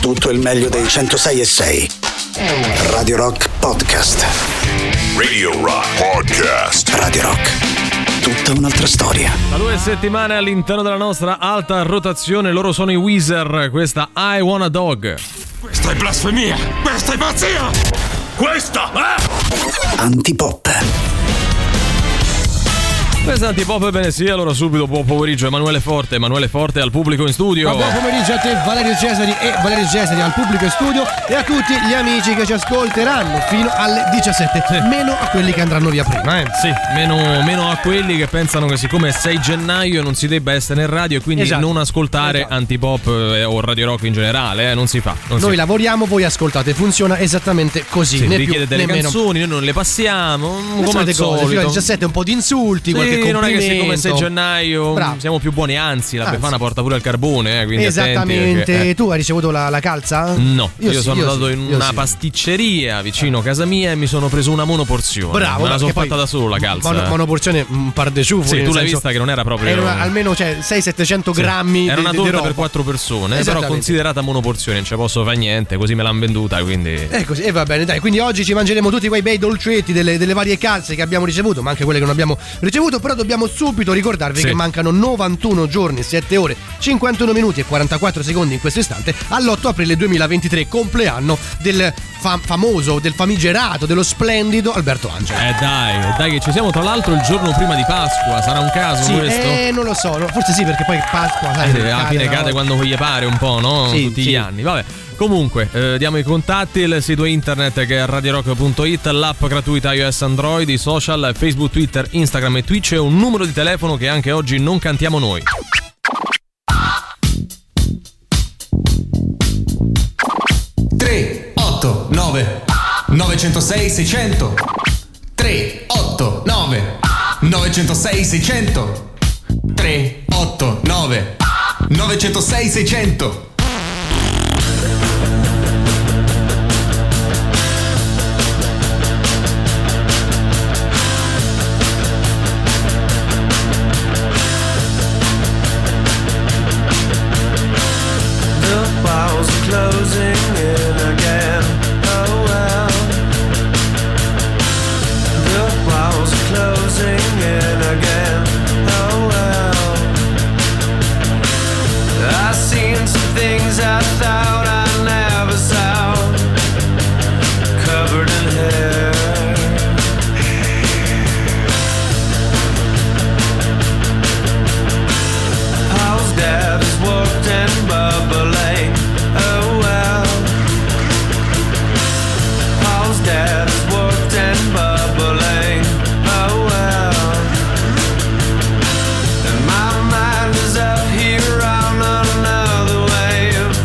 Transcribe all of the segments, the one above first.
tutto il meglio dei 106.6. Radio Rock Podcast. Radio Rock Podcast. Radio Rock. Tutta un'altra storia. Da 2 settimane all'interno della nostra alta rotazione, loro sono i Weezer. Questa I Want a Dog. Questa è blasfemia! Questa è pazzia! Questa è Antipop. Pesanti pop, bene sia, allora subito buon pomeriggio Emanuele Forte al pubblico in studio. Ma buon pomeriggio a te Valerio Cesari al pubblico in studio e a tutti gli amici che ci ascolteranno fino alle 17, sì. Meno a quelli che andranno via prima. Sì, meno a quelli che pensano che siccome è 6 gennaio non si debba essere in radio e quindi esatto. Non ascoltare Antipop o Radio Rock in generale, non si fa. Noi lavoriamo, voi ascoltate, funziona esattamente così. Sì, richiede delle canzoni, noi non le passiamo, come al solito. Fino alle 17 un po' di insulti, sì. Non è che siccome 6 gennaio siamo più buoni, anzi la Befana porta pure al carbone, quindi esattamente, perché, Tu hai ricevuto la calza? No, io sono andato in una pasticceria vicino a casa mia e mi sono preso una monoporzione. Bravo, me la sono fatta da solo la calza. Monoporzione un par de ciufoli. Sì, tu l'hai vista che non era proprio. Era almeno 600-700 grammi. Era una torta per 4 persone, però considerata monoporzione, non ci posso fare niente, così me l'hanno venduta, quindi. Così, e va bene, dai, quindi oggi ci mangeremo tutti quei bei dolcetti delle varie calze che abbiamo ricevuto, ma anche quelle che non abbiamo ricevuto. Però dobbiamo subito ricordarvi che mancano 91 giorni, 7 ore, 51 minuti e 44 secondi in questo istante all'8 aprile 2023, compleanno del famoso, del famigerato, dello splendido Alberto Angela. Dai che ci siamo, tra l'altro il giorno prima di Pasqua, sarà un caso questo? Non lo so, forse sì, perché poi Pasqua alla fine cade quando gli pare un po', no? Sì, tutti gli anni, vabbè. Comunque, diamo i contatti, il sito internet che è radiorock.it, l'app gratuita iOS Android, i social, Facebook, Twitter, Instagram e Twitch e un numero di telefono che anche oggi non cantiamo noi. (389) 906 600 (389) 906 600 (389) 906 600. Closing in again, oh well. The walls are closing in again, oh well. I've seen some things I thought I never saw, covered in hair. Paul's dad is warped and bubbling, oh well. Paul's dad is warped and bubbling, oh well. And my mind is up here on another wave,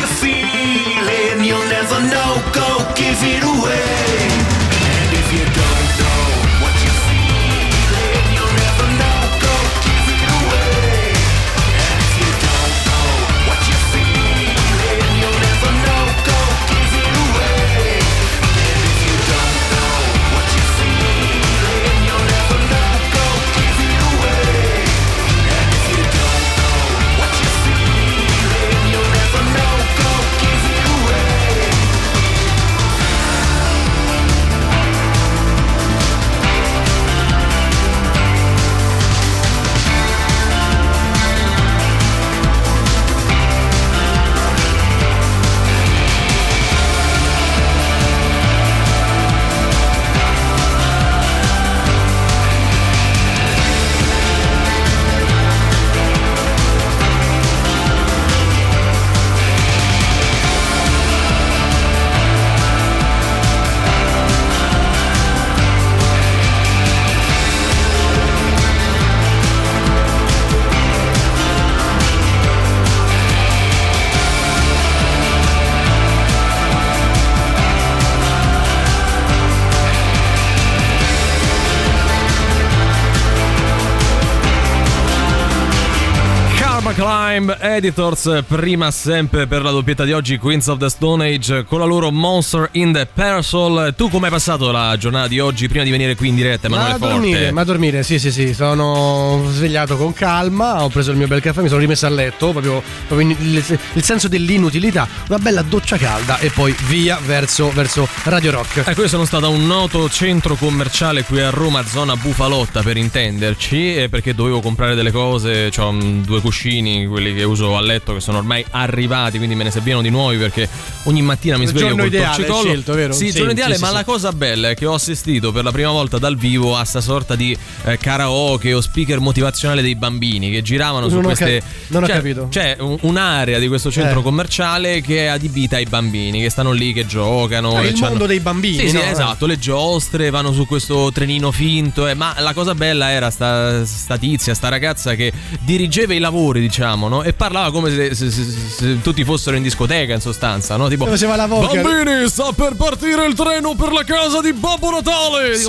you're feeling, you'll never know, go give it away. And if you don't know what you're feeling, you'll never know, go give it away. And if you don't know what you're feeling, you'll never know, go give it away. And if you don't know what you're feeling, you'll never know, go give it away. And if you don't know what you're feeling, you'll never know, go give it away. Karma Climb Editors, prima sempre per la doppietta di oggi Queens of the Stone Age con la loro Monster in the Parasol. Tu com'hai passato la giornata di oggi prima di venire qui in diretta, Emanuele Forte? Ma a dormire, sì, sono svegliato con calma, ho preso il mio bel caffè, mi sono rimesso a letto, proprio il senso dell'inutilità, una bella doccia calda e poi via verso Radio Rock. Ecco, io sono stato a un noto centro commerciale qui a Roma, zona Bufalotta per intenderci, perché dovevo comprare delle cose, cioè due cuscini, quelli che uso a letto, che sono ormai arrivati, quindi me ne servivano di nuovi perché ogni mattina mi sveglio col torcicollo. Scelto, vero? Sì, giorno ideale, ma la cosa bella è che ho assistito per la prima volta dal vivo a sta sorta di karaoke o speaker motivazionale dei bambini che giravano su queste. Non ho capito. C'è un'area di questo centro commerciale che è adibita ai bambini che stanno lì, che giocano. È il mondo dei bambini. Sì, no? Sì, esatto, le giostre, vanno su questo trenino finto. Ma la cosa bella era sta tizia, sta ragazza che dirigeva i lavori, diciamo, no? E parlava come se tutti fossero in discoteca, in sostanza, no? Tipo, bambini, sta per partire il treno per la casa di Babbo Natale.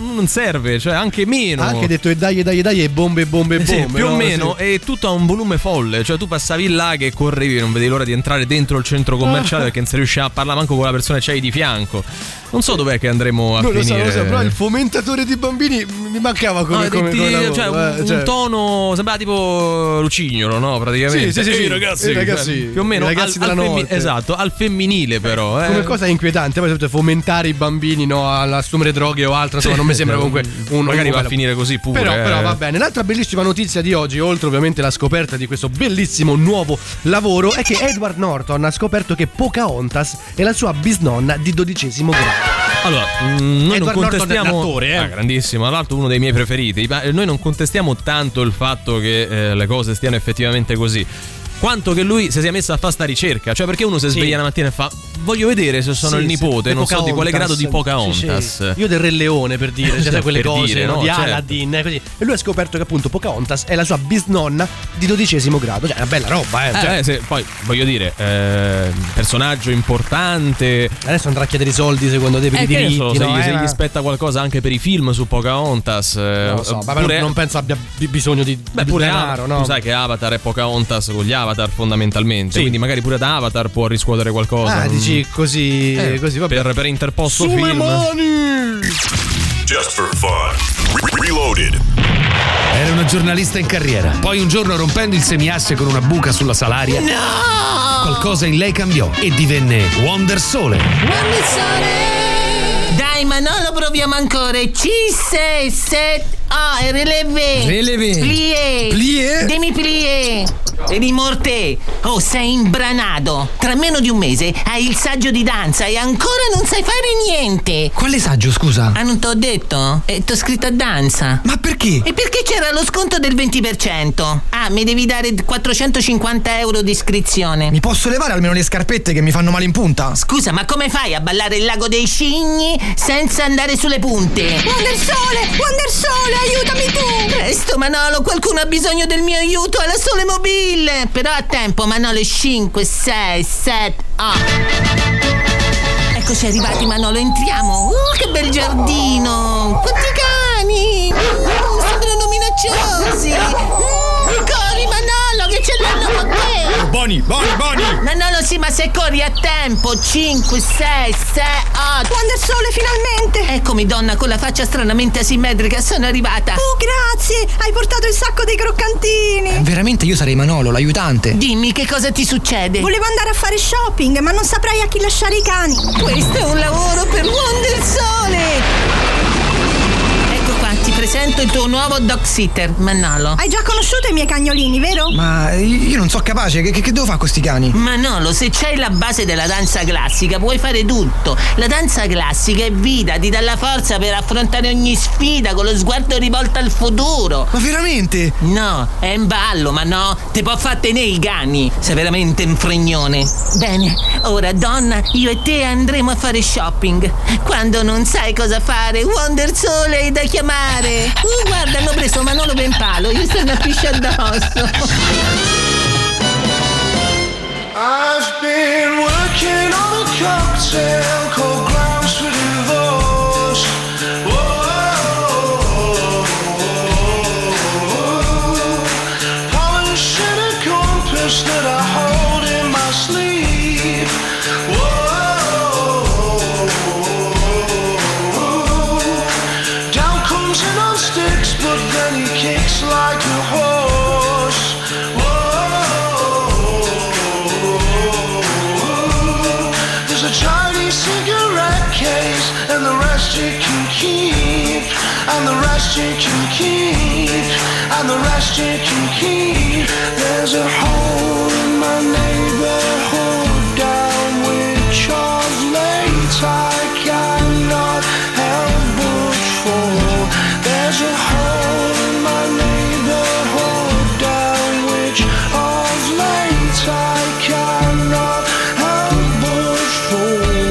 Non serve, cioè anche meno. Ha anche detto e dai, e bombe. Sì, più o meno, sì. E tutto a un volume folle, cioè tu passavi là che correvi, non vedevi l'ora di entrare dentro il centro commerciale perché non si riusciva a parlare manco con la persona che c'hai di fianco. Non so dov'è che andremo a finire. Lo so, però il fomentatore di bambini mi mancava come lavoro, cioè, un tono sembrava tipo Lucignolo, no? Praticamente. Sì, ragazzi, più o meno ragazzi della notte. Esatto, al femminile però. Come cosa inquietante, poi fomentare i bambini, no, all'assumere droghe o altro, insomma, non mi sembra comunque un magari va a finire così pure. Però va bene. L'altra bellissima notizia di oggi, oltre ovviamente la scoperta di questo bellissimo nuovo lavoro, è che Edward Norton ha scoperto che Pocahontas è la sua bisnonna di 12° grado. Allora, noi Edward non contestiamo l'attore, grandissimo, tra l'altro uno dei miei preferiti, ma noi non contestiamo tanto il fatto che le cose stiano effettivamente così, quanto che lui si sia messo a fare sta ricerca, cioè perché uno si sveglia la mattina e fa voglio vedere se sono il nipote, non so di quale grado di Pocahontas. Sì. Io del Re Leone, per dire, cioè quelle per cose dire, no? Di Aladdin, così. E lui ha scoperto che appunto Pocahontas è la sua bisnonna di 12° grado, cioè è una bella roba, se, poi voglio dire, personaggio importante. Adesso andrà a chiedere i soldi secondo te per i diritti, se gli spetta qualcosa anche per i film su Pocahontas. Non lo so, ma non penso abbia bisogno di denaro, no? Tu sai che Avatar e Pocahontas con gli Avatar fondamentalmente, quindi magari pure da Avatar può riscuotere qualcosa. Dici così va bene. Per interposto su film. Just for fun. Reloaded. Era una giornalista in carriera. Poi un giorno, rompendo il semiasse con una buca sulla Salaria, qualcosa in lei cambiò e divenne Wonder Sole. Wonder Sole. Dai, ma non lo proviamo ancora. C, 6, 7, 8, relevé. Plié. Demi-plié. E di morte, sei imbranato. Tra meno di un mese hai il saggio di danza e ancora non sai fare niente. Quale saggio, scusa? Non t'ho detto? T'ho scritto a danza. Ma perché? E perché c'era lo sconto del 20%. Mi devi dare 450 euro di iscrizione. Mi posso levare almeno le scarpette che mi fanno male in punta? Scusa, ma come fai a ballare il lago dei cigni senza andare sulle punte? Wonder Sole, aiutami tu. Presto Manolo, qualcuno ha bisogno del mio aiuto alla Sole Mobile. Kill, però a tempo, Manolo. 5, 6, 7, 8. Eccoci arrivati, Manolo, entriamo. Che bel giardino! Quanti cani! Sembrano minacciosi! Corri, Manolo, che ce l'hanno con te! Boni! Manolo, sì, ma se corri a tempo! 5, 6, 6, 8. Quando il sole, finalmente! Eccomi, donna, con la faccia stranamente asimmetrica, sono arrivata! Oh, grazie! Hai portato il sacco dei croccantini! Veramente io sarei Manolo, l'aiutante! Dimmi, che cosa ti succede? Volevo andare a fare shopping, ma non saprei a chi lasciare i cani! Questo è un lavoro per l'uomo del sole! Ti presento il tuo nuovo dog sitter, Manolo. Hai già conosciuto i miei cagnolini, vero? Ma io non sono capace, che devo fare con questi cani? Manolo, se c'hai la base della danza classica puoi fare tutto. La danza classica è vita, ti dà la forza per affrontare ogni sfida con lo sguardo rivolto al futuro. Ma veramente? No, è in ballo, ma no, ti può far tenere i cani. Sei veramente un fregnone. Bene, ora donna, io e te andremo a fare shopping. Quando non sai cosa fare, Wonder Sole è da chiamare. Guarda, hanno preso Manolo per palo, gli stanno a pisci addosso. I've been working on a cocktail called Grounds for Divorce. Whoa, polishing a compass that I hold in my sleeve. Whoa. And the rest you can keep, and the rest you can keep. There's a hole in my neighborhood down which of late I cannot help but fall. There's a hole in my neighborhood down which of late I cannot help but fall.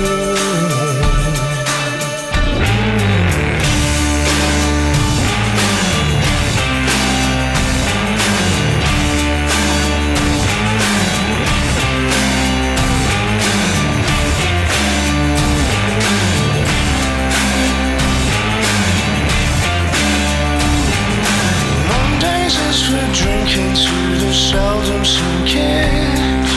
Drinking to the seldom seen kid.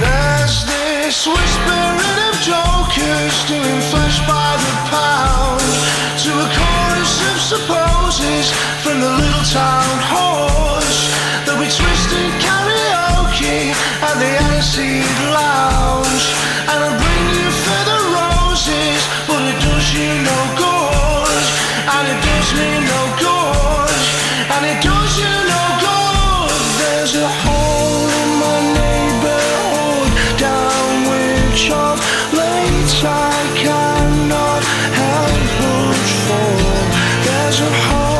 There's this whispering of jokers doing flesh by the pound to a chorus of supposes from the little town horse. We twisted karaoke at the Aniseed Lounge, and I bring you feather roses, but it does you no good, and it does me no good, and it does you no good. There's a hole in my neighborhood down which of late I cannot help but fall. There's a hole.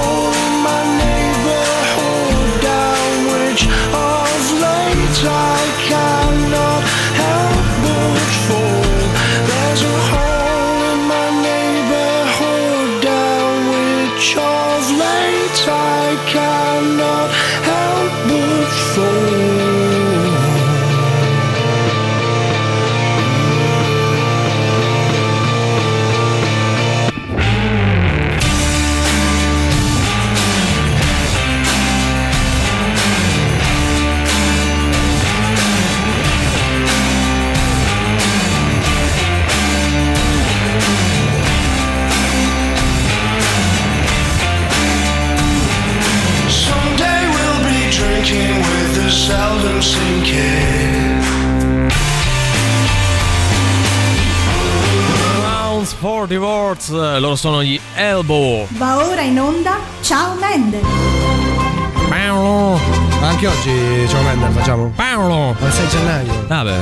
Seldom sinking. Rounds for Divorce. Loro sono gli Elbow. Va ora in onda Ciao Mendele. Ma anche oggi Ciao Mendele facciamo? Paolo! Ma il 6 gennaio. Vabbè.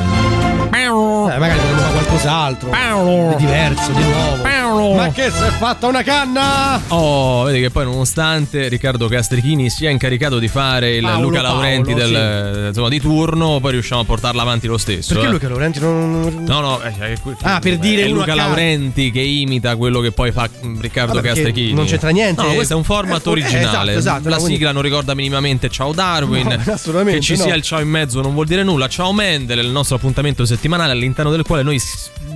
Paolo! Magari dobbiamo fare qualcos'altro. Paolo! Di diverso, di nuovo. Paolo! Ma che si è fatta una canna? Oh, vedi che poi nonostante Riccardo Castricchini sia incaricato di fare il Paolo, Luca Laurenti Paolo, del sì. insomma di turno, poi riusciamo a portarla avanti lo stesso. Perché Luca Laurenti non... No, no, ah, per dire è Luca Laurenti che imita quello che poi fa Riccardo Castricchini. Non c'entra niente. No, questo è un format originale. Esatto, la sigla non ricorda minimamente Ciao Darwin. No, assolutamente. Che ci sia il ciao in mezzo non vuol dire nulla. Ciao Mendele, il nostro appuntamento settimanale all'interno del quale noi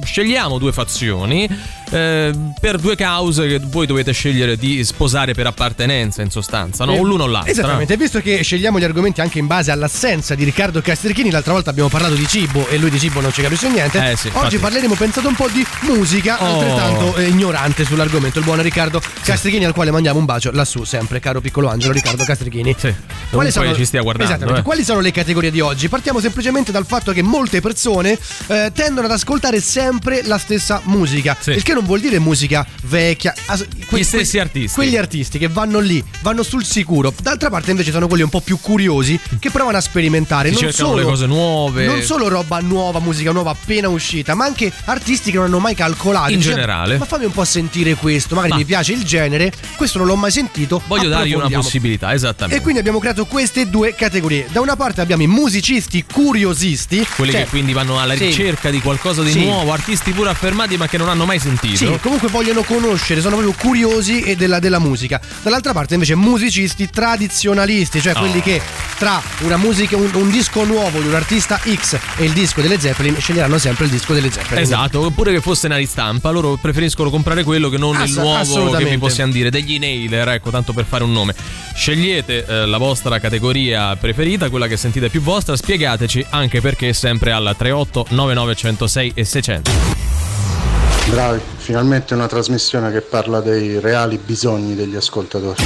scegliamo due fazioni per due cause che voi dovete scegliere di sposare per appartenenza, in sostanza, no? O l'uno o l'altro. Esattamente, visto che scegliamo gli argomenti anche in base all'assenza di Riccardo Castricchini, l'altra volta abbiamo parlato di cibo e lui di cibo non ci capisce niente. Sì, oggi parleremo, pensate un po', di musica, altrettanto ignorante sull'argomento. Il buon Riccardo Castricchini, al quale mandiamo un bacio lassù sempre, caro piccolo angelo Riccardo Castricchini. Sì. Quali sono... ci stia guardando. Esattamente. Quali sono le categorie di oggi? Partiamo semplicemente dal fatto che molte persone tendono ad ascoltare sempre la stessa musica, sì. Il che non vuol dire musica vecchia, gli stessi artisti, quegli artisti che vanno lì, vanno sul sicuro. D'altra parte invece sono quelli un po' più curiosi che provano a sperimentare, non cercano solo le cose nuove, non solo roba nuova, musica nuova appena uscita, ma anche artisti che non hanno mai calcolato in generale. Ma fammi un po' sentire questo, magari mi piace il genere, questo non l'ho mai sentito, voglio dargli una possibilità. Esattamente. E quindi abbiamo creato queste due categorie. Da una parte abbiamo i musicisti curiosisti, quelli che quindi vanno alla ricerca di qualcosa di nuovo, artisti pure affermati ma che non hanno mai sentito, comunque vogliono conoscere, sono proprio curiosi e della musica. Dall'altra parte invece musicisti tradizionalisti, cioè quelli che tra una musica, un disco nuovo di un artista X e il disco delle Zeppelin sceglieranno sempre il disco delle Zeppelin. Esatto, oppure che fosse una ristampa, loro preferiscono comprare quello che non il nuovo, che vi possiamo dire degli Nailer, ecco, tanto per fare un nome. Scegliete la vostra categoria preferita, quella che sentite più vostra, spiegateci anche perché, sempre alla 38 99 106 e 600. Bravi, finalmente una trasmissione che parla dei reali bisogni degli ascoltatori.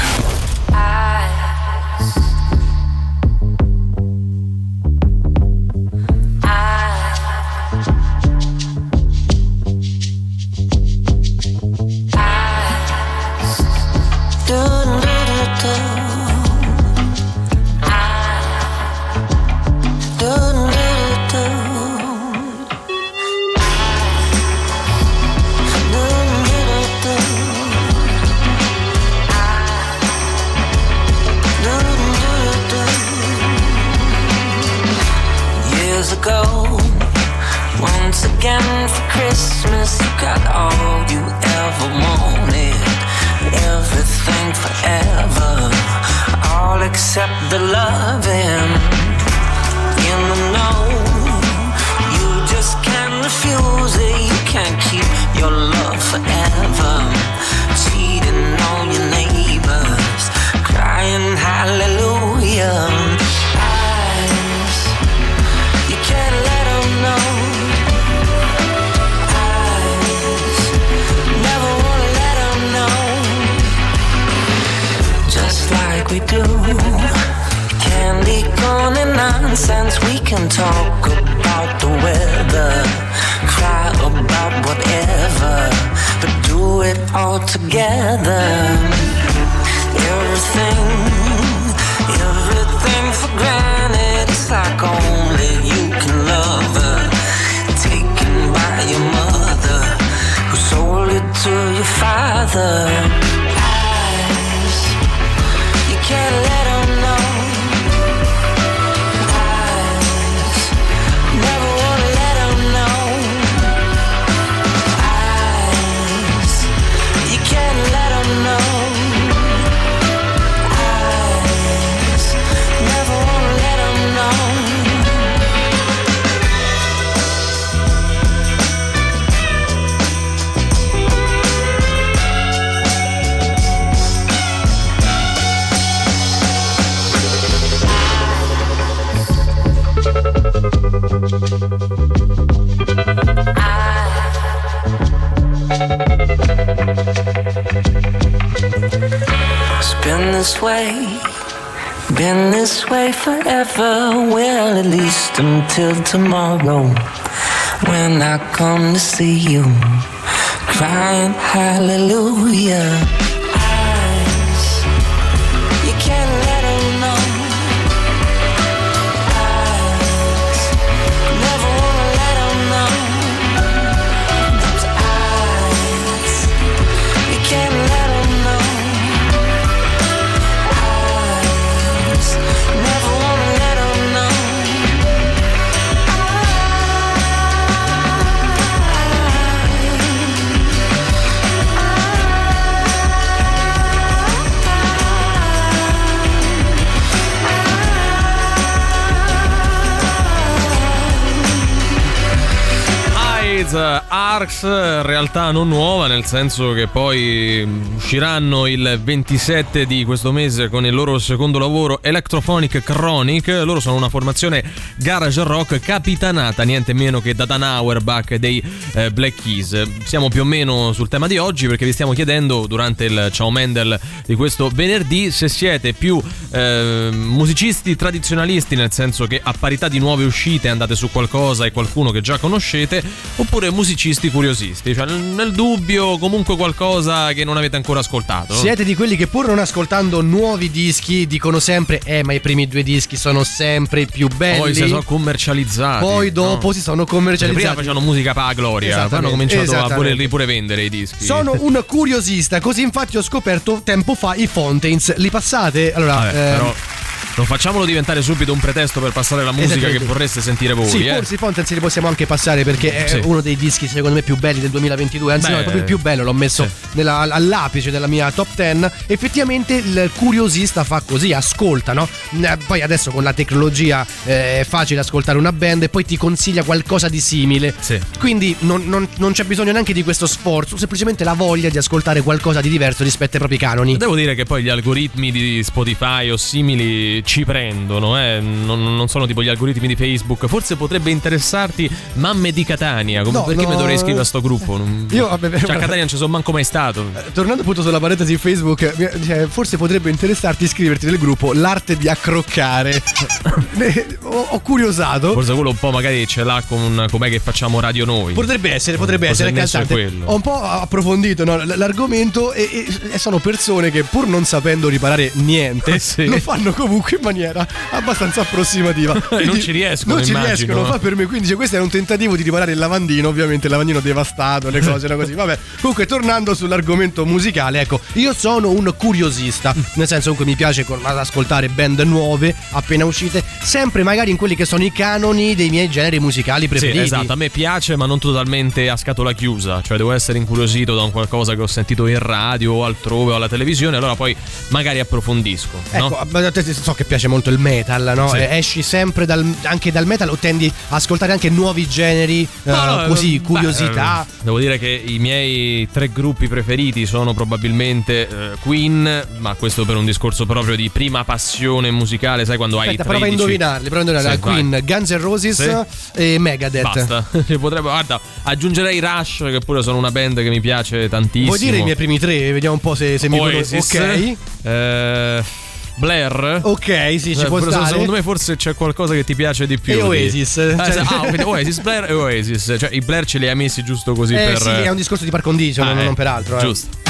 Till tomorrow when I come to see you crying hallelujah. Arcs, realtà non nuova, nel senso che poi usciranno il 27 di questo mese con il loro secondo lavoro Electrophonic Chronic. Loro sono una formazione garage rock capitanata niente meno che da Dan Auerbach dei Black Keys. Siamo più o meno sul tema di oggi, perché vi stiamo chiedendo durante il Ciao Mendel di questo venerdì se siete più musicisti tradizionalisti, nel senso che a parità di nuove uscite andate su qualcosa e qualcuno che già conoscete, oppure musicisti curiosisti, cioè nel dubbio comunque qualcosa che non avete ancora ascoltato. Siete di quelli che pur non ascoltando nuovi dischi dicono sempre ma i primi due dischi sono sempre i più belli, poi si sono commercializzati, poi dopo si sono commercializzati, prima facevano musica pa' gloria, poi hanno cominciato a volerli pure vendere i dischi. Sono un curiosista, così infatti ho scoperto tempo fa i Fontaines. Li passate? Allora però non facciamolo diventare subito un pretesto per passare la musica che vorreste sentire voi. Sì, forse i Fontaines li possiamo anche passare, perché è uno dei dischi secondo me più belli del 2022. Anzi no, è proprio il più bello, l'ho messo all'apice della mia top 10. Effettivamente il curiosista fa così, ascolta, no? Poi adesso con la tecnologia è facile ascoltare una band e poi ti consiglia qualcosa di simile, quindi non c'è bisogno neanche di questo sforzo, semplicemente la voglia di ascoltare qualcosa di diverso rispetto ai propri canoni. Devo dire che poi gli algoritmi di Spotify o simili ci prendono, non sono tipo gli algoritmi di Facebook. Forse potrebbe interessarti Mamme di Catania. Perché mi dovrei iscrivere a sto gruppo? A Catania non ci sono manco mai stato. Tornando appunto sulla parentesi Facebook, cioè, forse potrebbe interessarti iscriverti nel gruppo L'arte di accroccare. Ho curiosato. Forse quello un po' magari ce l'ha con com'è che facciamo radio noi. Potrebbe essere cantante. Ho un po' approfondito l'argomento e sono persone che pur non sapendo riparare niente lo fanno comunque in maniera abbastanza approssimativa. Quindi, non ci riescono, fa per me. Quindi questo è un tentativo di riparare il lavandino, ovviamente il lavandino devastato, le cose no, così. Vabbè, comunque tornando sull'argomento musicale, ecco, io sono un curiosista, nel senso comunque mi piace ascoltare band nuove appena uscite, sempre magari in quelli che sono i canoni dei miei generi musicali preferiti. Sì, esatto, a me piace ma non totalmente a scatola chiusa, cioè devo essere incuriosito da un qualcosa che ho sentito in radio o altrove o alla televisione, allora poi magari approfondisco, no? Ecco, so che piace molto il metal, no? Sì. Esci sempre anche dal metal o tendi a ascoltare anche nuovi generi, curiosità? Devo dire che i miei tre gruppi preferiti sono probabilmente Queen, ma questo per un discorso proprio di prima passione musicale, sai quando hai 13... prova a indovinarli, sì, Queen, vai. Guns N' Roses, sì, e Megadeth. Basta. Guarda, aggiungerei Rush, che pure sono una band che mi piace tantissimo. Vuoi dire i miei primi tre? Vediamo un po' se mi conosco. Ok. Blair. Ok, sì, ci può stare. Secondo me forse c'è qualcosa che ti piace di più. E Oasis. Oasis, Blair e Oasis. Cioè i Blair ce li hai messi giusto così per... Sì, è un discorso di par condicio, non per altro. Giusto.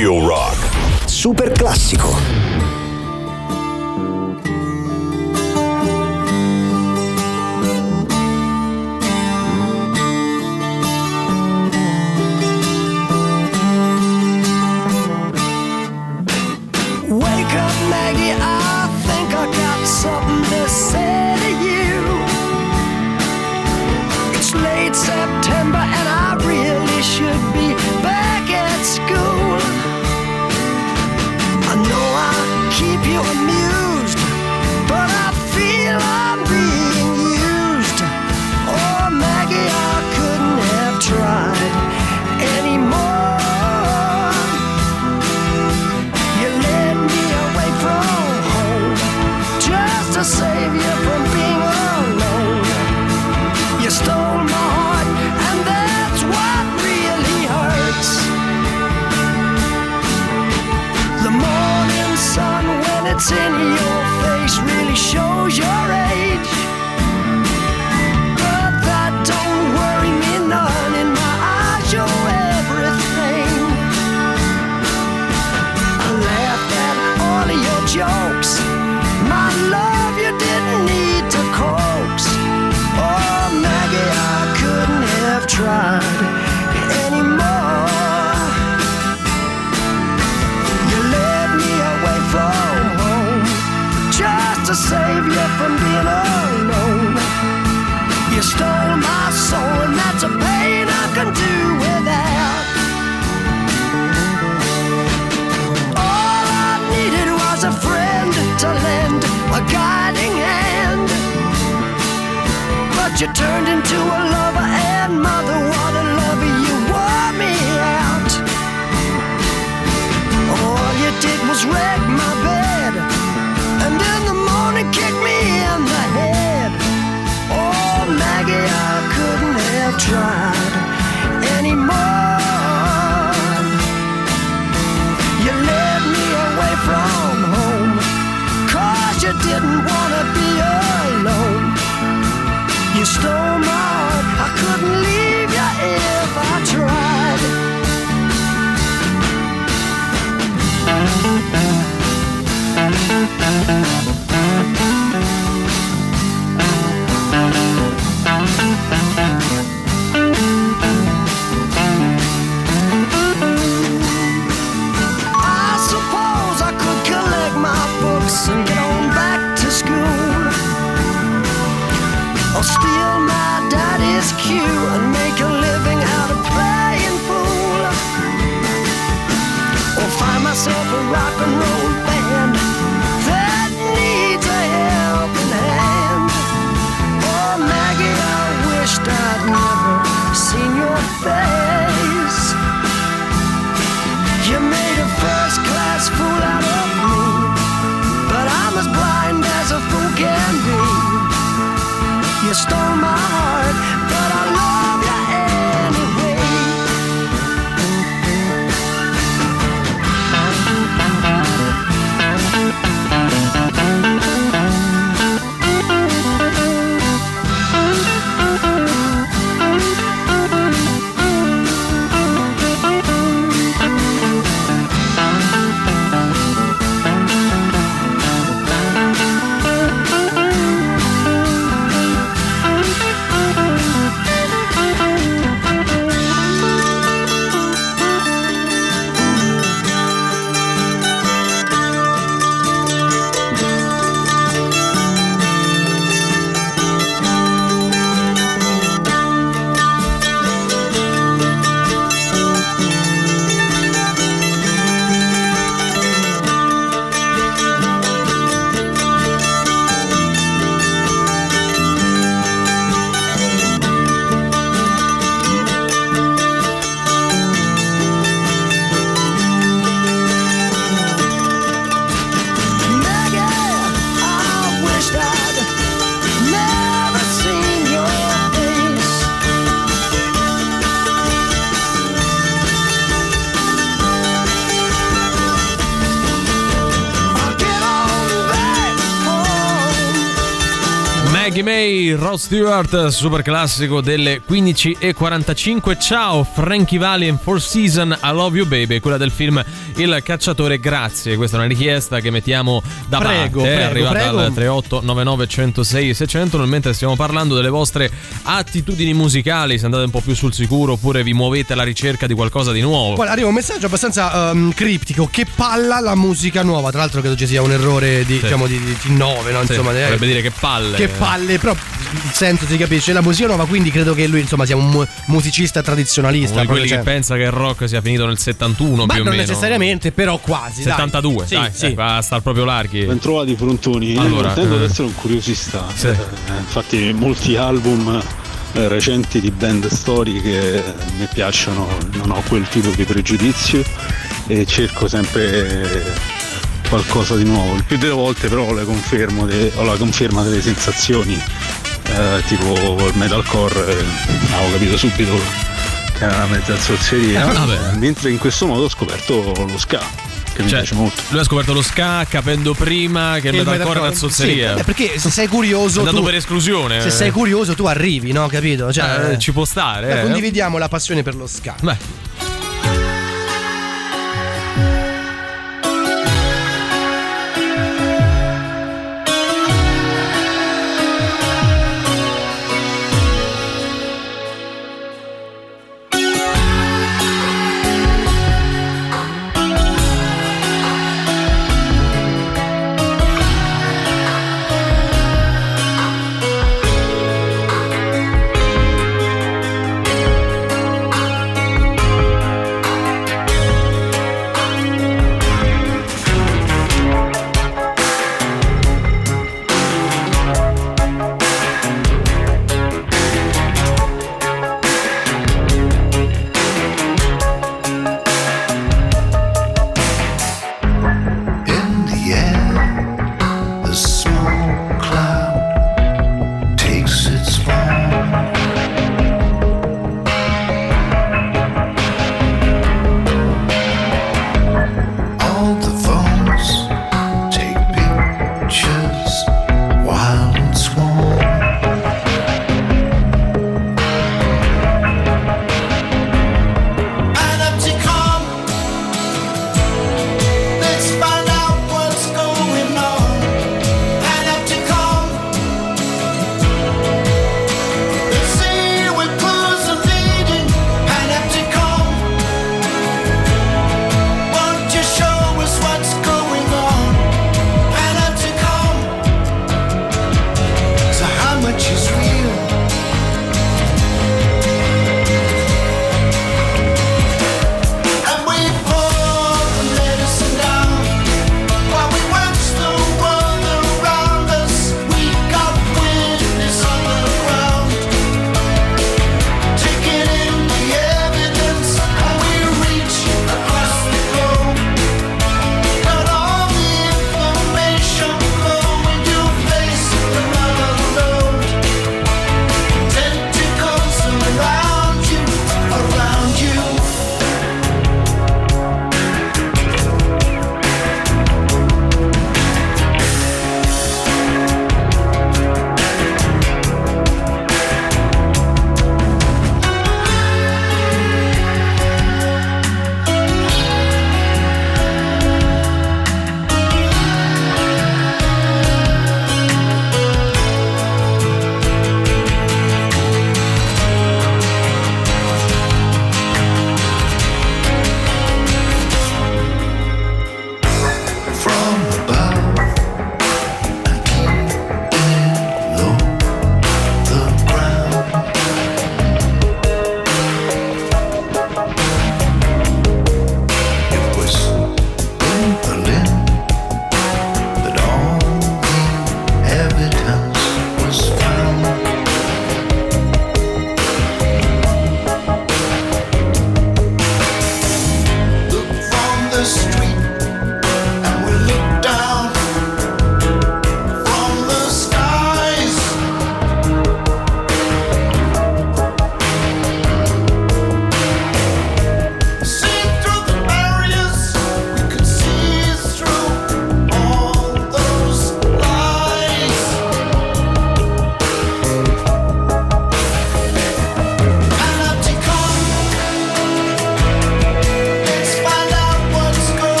Radio Rock. Super classico. You turned into a lover, and mother, what a lover, you wore me out. All you did was wreck my bed, and in the morning kicked me in the head. Oh, Maggie, I couldn't have tried anymore. You led me away from home, cause you didn't want to be alone. You stole my heart, I couldn't leave you if I tried. I suppose I could collect my books and get on back to school. I'll steal my daddy's cue and make a living out of playing fool. Or find myself a rock and roll band that needs a helping hand. Oh, Maggie, I wished I'd never seen your face. You made a first-class fool out of me, but I'm as blind as a fool can be. You stole my heart, but I love you anyway. Rod Stewart, super classico delle 15:45. Ciao Frankie Valli and Four Seasons, I Love You Baby, quella del film il cacciatore grazie. Questa è una richiesta che mettiamo da parte, è arrivata al 3899 106 600. Nel mentre stiamo parlando delle vostre attitudini musicali, se andate un po' più sul sicuro oppure vi muovete alla ricerca di qualcosa di nuovo. Guarda, arriva un messaggio abbastanza criptico: che palla la musica nuova. Tra l'altro credo ci sia un errore di, diciamo, di 9, no? Insomma, vorrebbe dire che palle. Che palle, però il senso si capisce, la musica nuova, quindi credo che lui insomma sia un musicista tradizionalista, uno di quelli che pensa che il rock sia finito nel 71, ma più o meno. Non necessariamente, però quasi. 72, dai. Sì, dai, sì. Va a star proprio larghi. Ben trovati, Frontoni. Allora, intendo di essere un curiosista. Sì. Infatti molti album recenti di band storiche mi piacciono, non ho quel tipo di pregiudizio e cerco sempre qualcosa di nuovo. Il più delle volte però ho la conferma delle sensazioni, tipo il metalcore, avevo capito subito che era una mezza zozzeria, mentre in questo modo ho scoperto lo ska. Cioè, lui ha scoperto lo ska capendo prima che il metalcore è una zozzeria. Sì, perché se sei curioso, andato tu per esclusione. Se sei curioso tu arrivi, no? Capito? Cioè, ci può stare. Condividiamo la passione per lo ska. Beh,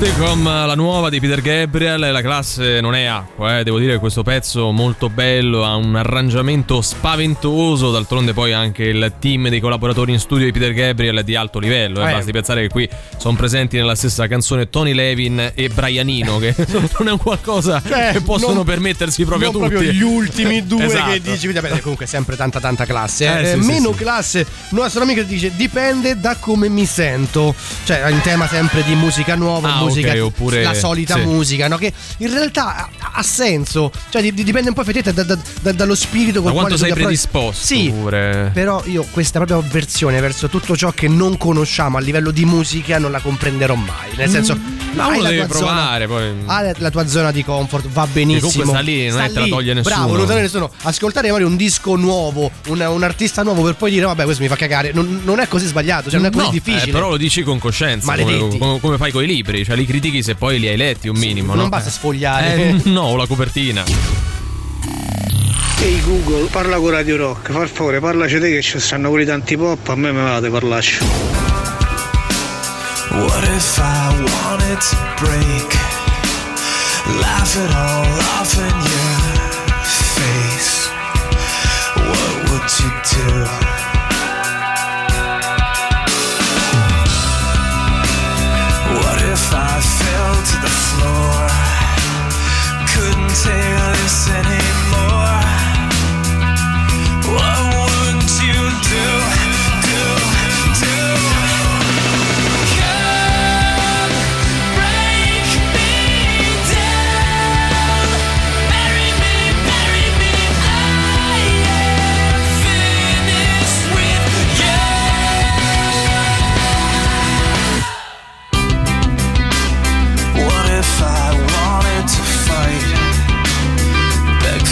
Forte con la nuova di Peter Gabriel, la classe non è acqua, devo dire che questo pezzo molto bello, ha un arrangiamento spaventoso, d'altronde poi anche il team dei collaboratori in studio di Peter Gabriel è di alto livello, basti pensare che qui sono presenti nella stessa canzone Tony Levin e Brian Eno, che non è un qualcosa che possono permettersi proprio tutti, proprio gli ultimi due esatto. Che dici, vabbè, comunque sempre tanta classe, sì, classe, nostra amica dice dipende da come mi sento, cioè in tema sempre di musica nuova, musica okay, oppure la solita musica, no? Che in realtà ha senso, cioè dipende un po' effettivamente dallo spirito, da quanto sei predisposto, sì, pure. Però io questa propria avversione verso tutto ciò che non conosciamo a livello di musica non la comprenderò mai, nel senso ma uno deve provare, poi la tua zona di comfort va benissimo, comunque sta lì, non è te la toglie nessuno, bravo, non te la nessuno, ascoltare magari un disco nuovo, un artista nuovo per poi dire vabbè questo mi fa cagare, non è così sbagliato, cioè non è così difficile, però lo dici con coscienza, come fai con i libri, cioè li critichi se poi li hai letti un minimo, non basta sfogliare la copertina. Ehi Google, parla con Radio Rock, far favore, parlaci te che ci stanno quelli tanti pop, a me mi va di parlarci. What if I wanted to break, laugh it all off in your face, what would you do? I fell to the floor, couldn't take this anymore. What would you do? Come, break me down, bury me, I am finished with you. If I wanted to fight, beg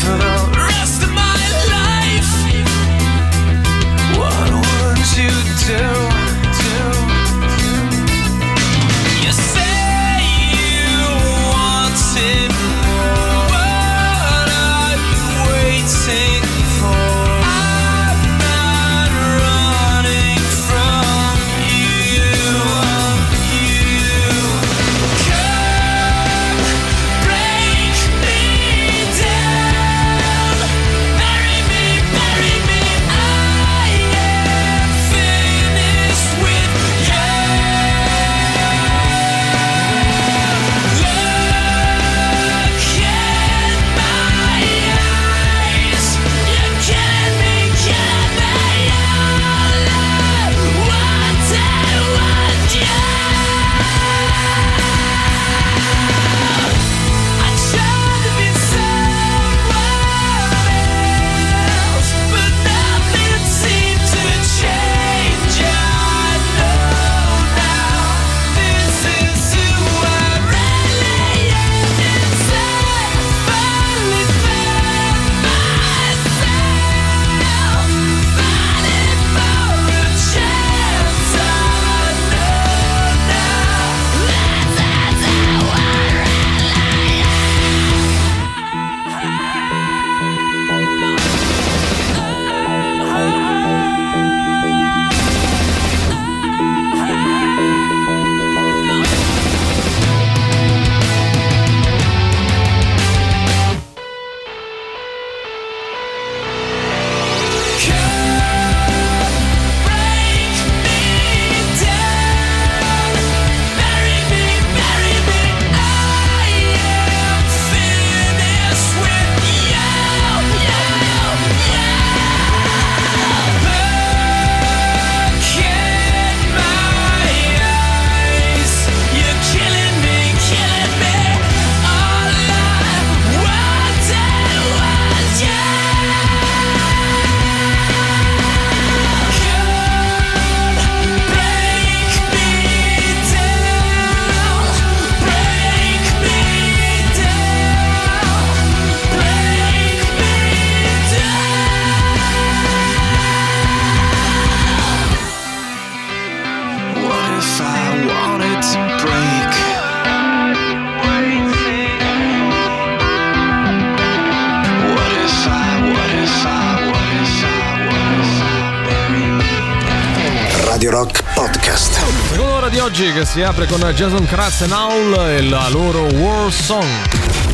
Podcast. Seconda ora di oggi che si apre con Jason Kratz and Owl e la loro War Song.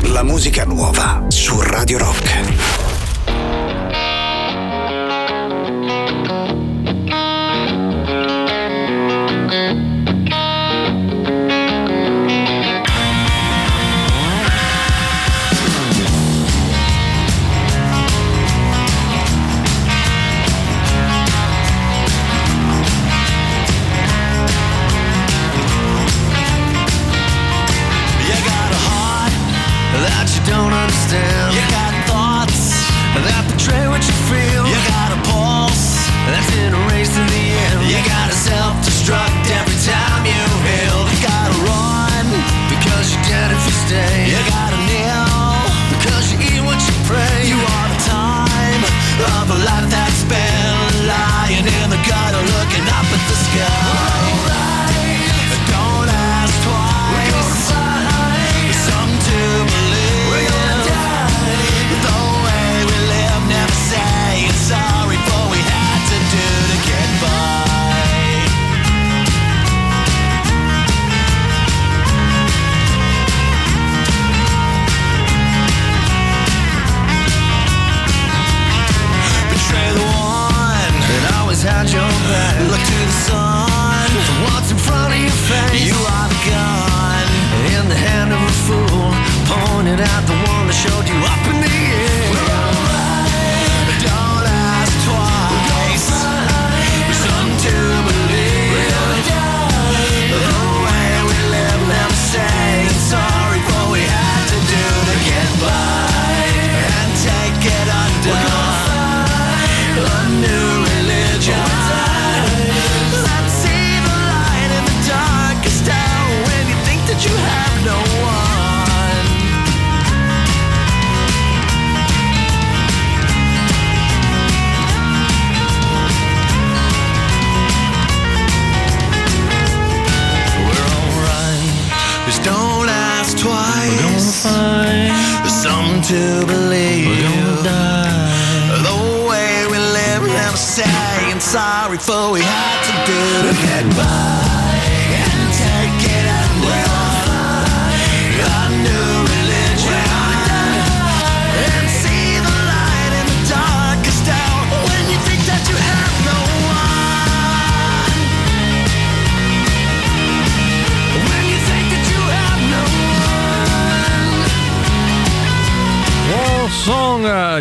La musica nuova su Radio Rock.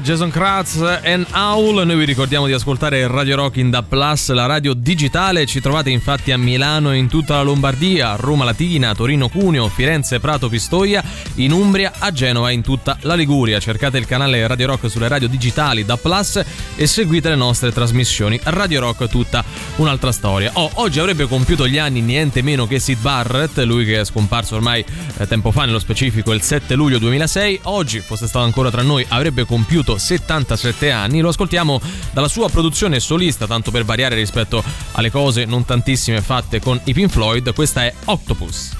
Jason Kratz and Owl. Noi vi ricordiamo di ascoltare Radio Rock in DAB+, la radio digitale. Ci trovate infatti a Milano e in tutta la Lombardia, Roma Latina, Torino, Cuneo, Firenze, Prato, Pistoia, in Umbria, a Genova e in tutta la Liguria. Cercate il canale Radio Rock sulle radio digitali DAB+ e seguite le nostre trasmissioni. Radio Rock tutta un'altra storia. Oggi avrebbe compiuto gli anni niente meno che Syd Barrett, lui che è scomparso ormai tempo fa, nello specifico il 7 luglio 2006. Oggi, fosse stato ancora tra noi, avrebbe compiuto 77 anni. Lo ascoltiamo dalla sua produzione solista, tanto per variare rispetto alle cose non tantissime fatte con i Pink Floyd. Questa è Octopus.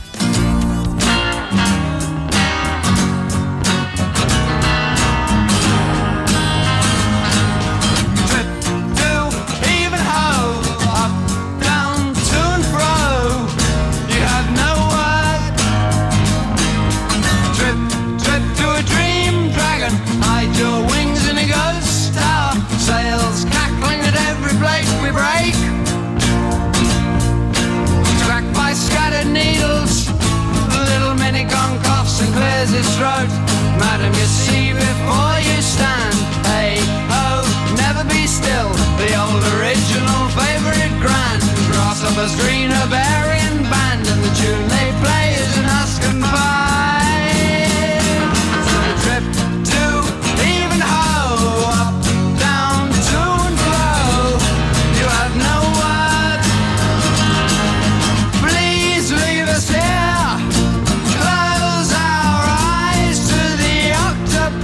Madam, you see before you stand. Hey, oh, never be still. The old original favourite grand. Grasshoppers green, a bearing band, and the tune they play is an Askin pie. So the trip to even ho, up, down, to and fro. You have no word. Please leave us here. Close our eyes to the octopus.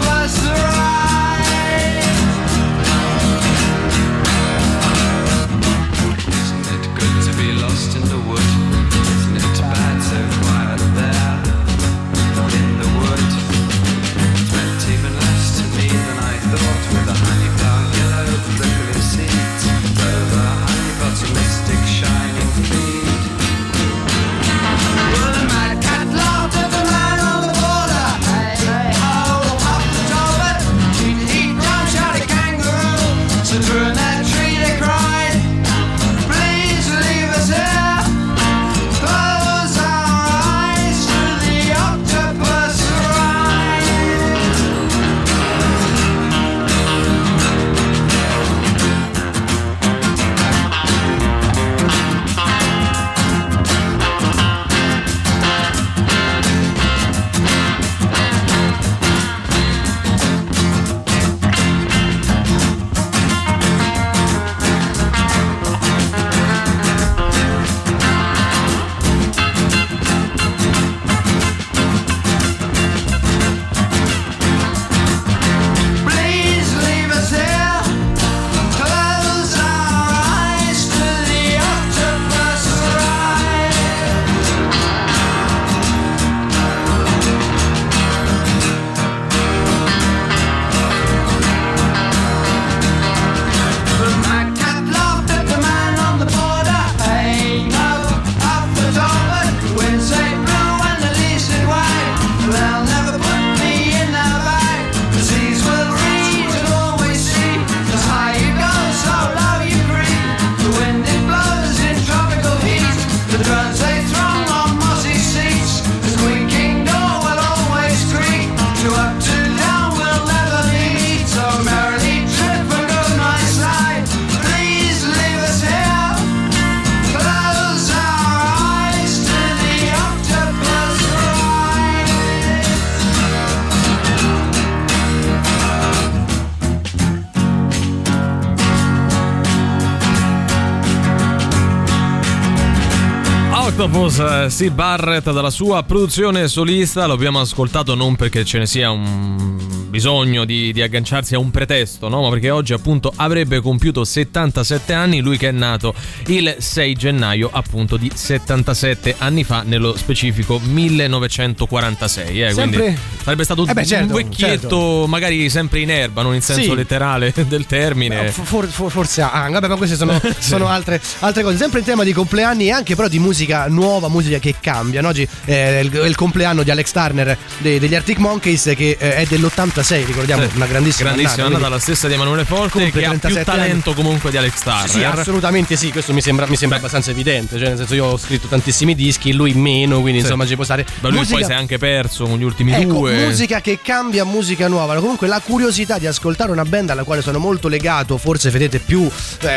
Octopus, Syd Barrett, dalla sua produzione solista. Lo abbiamo ascoltato non perché ce ne sia un bisogno di agganciarsi a un pretesto, no? Ma perché oggi appunto avrebbe compiuto 77 anni, lui che è nato il 6 gennaio appunto di 77 anni fa, nello specifico 1946, sempre... quindi sarebbe stato un vecchietto, certo, magari sempre in erba, non in senso letterale del termine. Beh, forse vabbè, ma queste sono, sono altre cose. Sempre in tema di compleanni e anche però di musica nuova, musica che cambia, no? Oggi è il compleanno di Alex Turner degli Arctic Monkeys, che è dell'86, ricordiamo, una grandissima annata, quindi... la stessa di Emanuele Forte, che ha più talento comunque di Alex Turner. Sì, assolutamente sì, questo mi sembra abbastanza evidente, cioè nel senso, io ho scritto tantissimi dischi, lui meno, quindi insomma ci può stare. Ma lui poi si è anche perso con gli ultimi due. Musica che cambia, musica nuova, comunque la curiosità di ascoltare una band alla quale sono molto legato, forse vedete più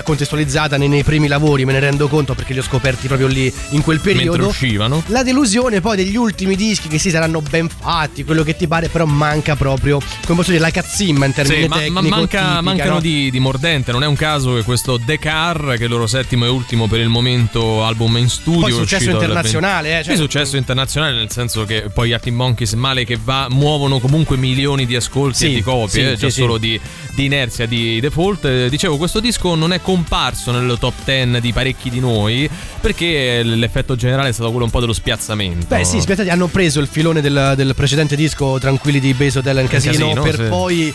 contestualizzata nei primi lavori, me ne rendo conto perché li ho scoperti proprio lì in quel periodo, mentre uscivano. La delusione poi degli ultimi dischi, che sì, saranno ben fatti, quello che ti pare, però manca proprio, come posso dire, la cazzimma in termini tecnico, mancano, no? di mordente. Non è un caso che questo The Car, che è il loro settimo e ultimo per il momento album in studio, poi successo internazionale, cioè successo internazionale, nel senso che poi Arctic Monkeys, male che va, muovono comunque milioni di ascolti e di copie, solo di inerzia, di default. Dicevo, questo disco non è comparso nel top 10 di parecchi di noi perché l'effetto generale è stato quello un po' dello spiazzamento. Beh sì, spiazzati, hanno preso il filone del precedente disco, Tranquilli di Base Hotel and Casino, per poi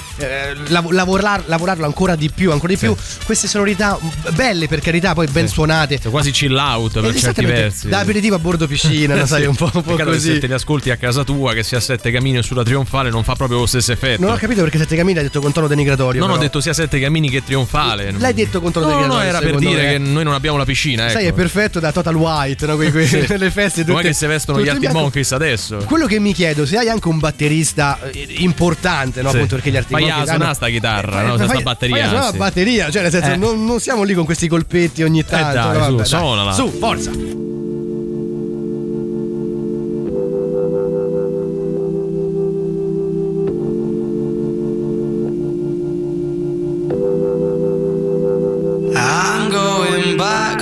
lavorarlo ancora di più. Queste sonorità belle, per carità, poi ben suonate, quasi chill out per certi versi, da aperitivo a bordo piscina, sai, un po' così. Se te li ascolti a casa tua, che sia Sette Camini o sulla Trionfale, non fa proprio lo stesso effetto. Non ho capito perché Sette Camini ha detto con tono denigratorio. Non ho detto sia Sette Camini che Trionfale. L'hai detto con tono denigratorio. No, era per dire che noi non abbiamo la piscina, sai, ecco. È perfetto da Total White, no? Le feste tutte, non è che si vestono gli Arctic Monkeys adesso. Quello che mi chiedo, se hai anche un batterista importante, no? Appunto perché gli Arctic Monkeys suona sta chitarra, no? Sta batteria, batteria, cioè nel senso non siamo lì con questi colpetti ogni tanto. Suonala, su, forza.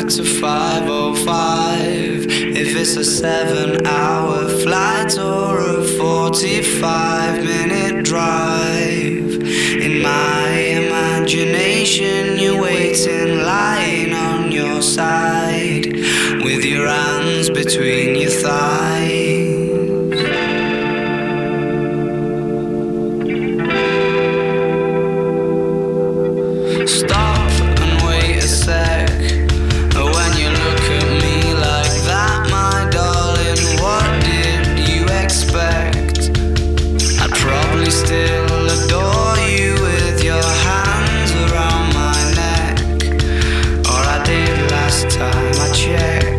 To 5:05, if it's a 7-hour flight or a 45-minute drive. In my imagination, you're waiting, lying on your side, with your hands between your thighs. Time I checked.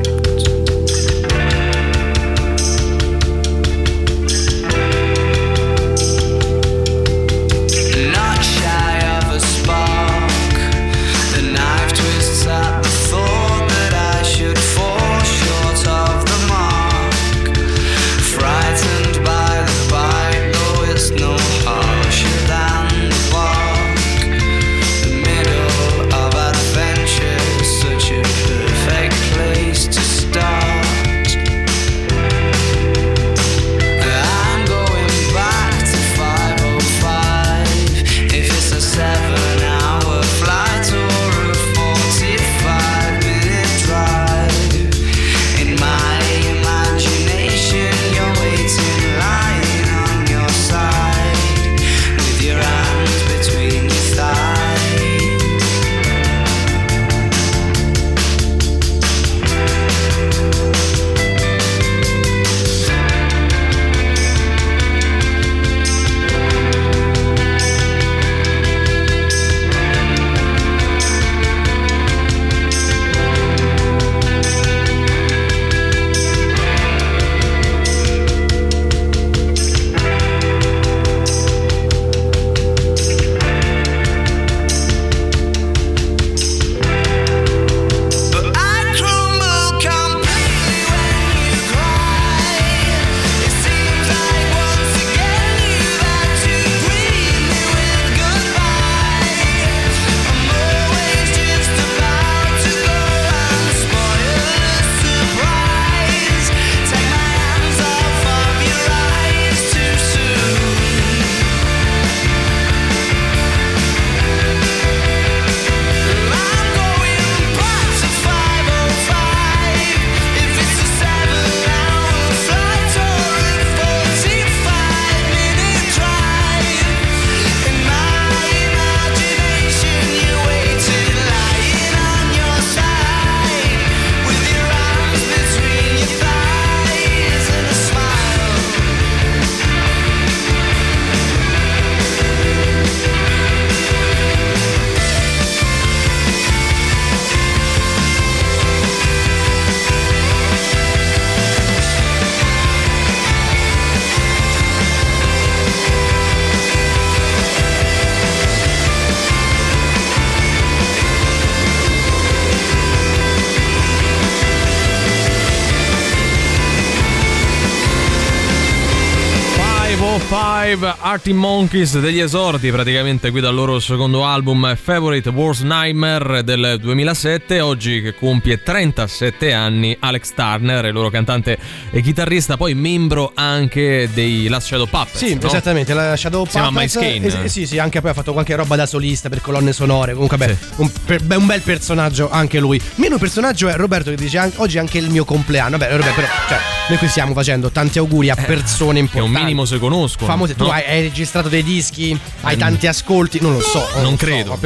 505 Arctic Monkeys, degli esordi praticamente qui dal loro secondo album Favorite Worst Nightmare del 2007. Oggi che compie 37 anni Alex Turner, il loro cantante e chitarrista, poi membro anche dei Last Shadow Puppets. Sì, no? Esattamente, la Shadow Puppets. Sì, anche poi ha fatto qualche roba da solista per colonne sonore. Comunque beh, sì, un bel personaggio anche lui. Meno personaggio è Roberto, che dice oggi è anche il mio compleanno. Vabbè, Roberto, però cioè, noi qui stiamo facendo tanti auguri a persone importanti. È un minimo se conosco. Famose, no? Tu hai registrato dei dischi, hai tanti ascolti, non lo so. Non credo.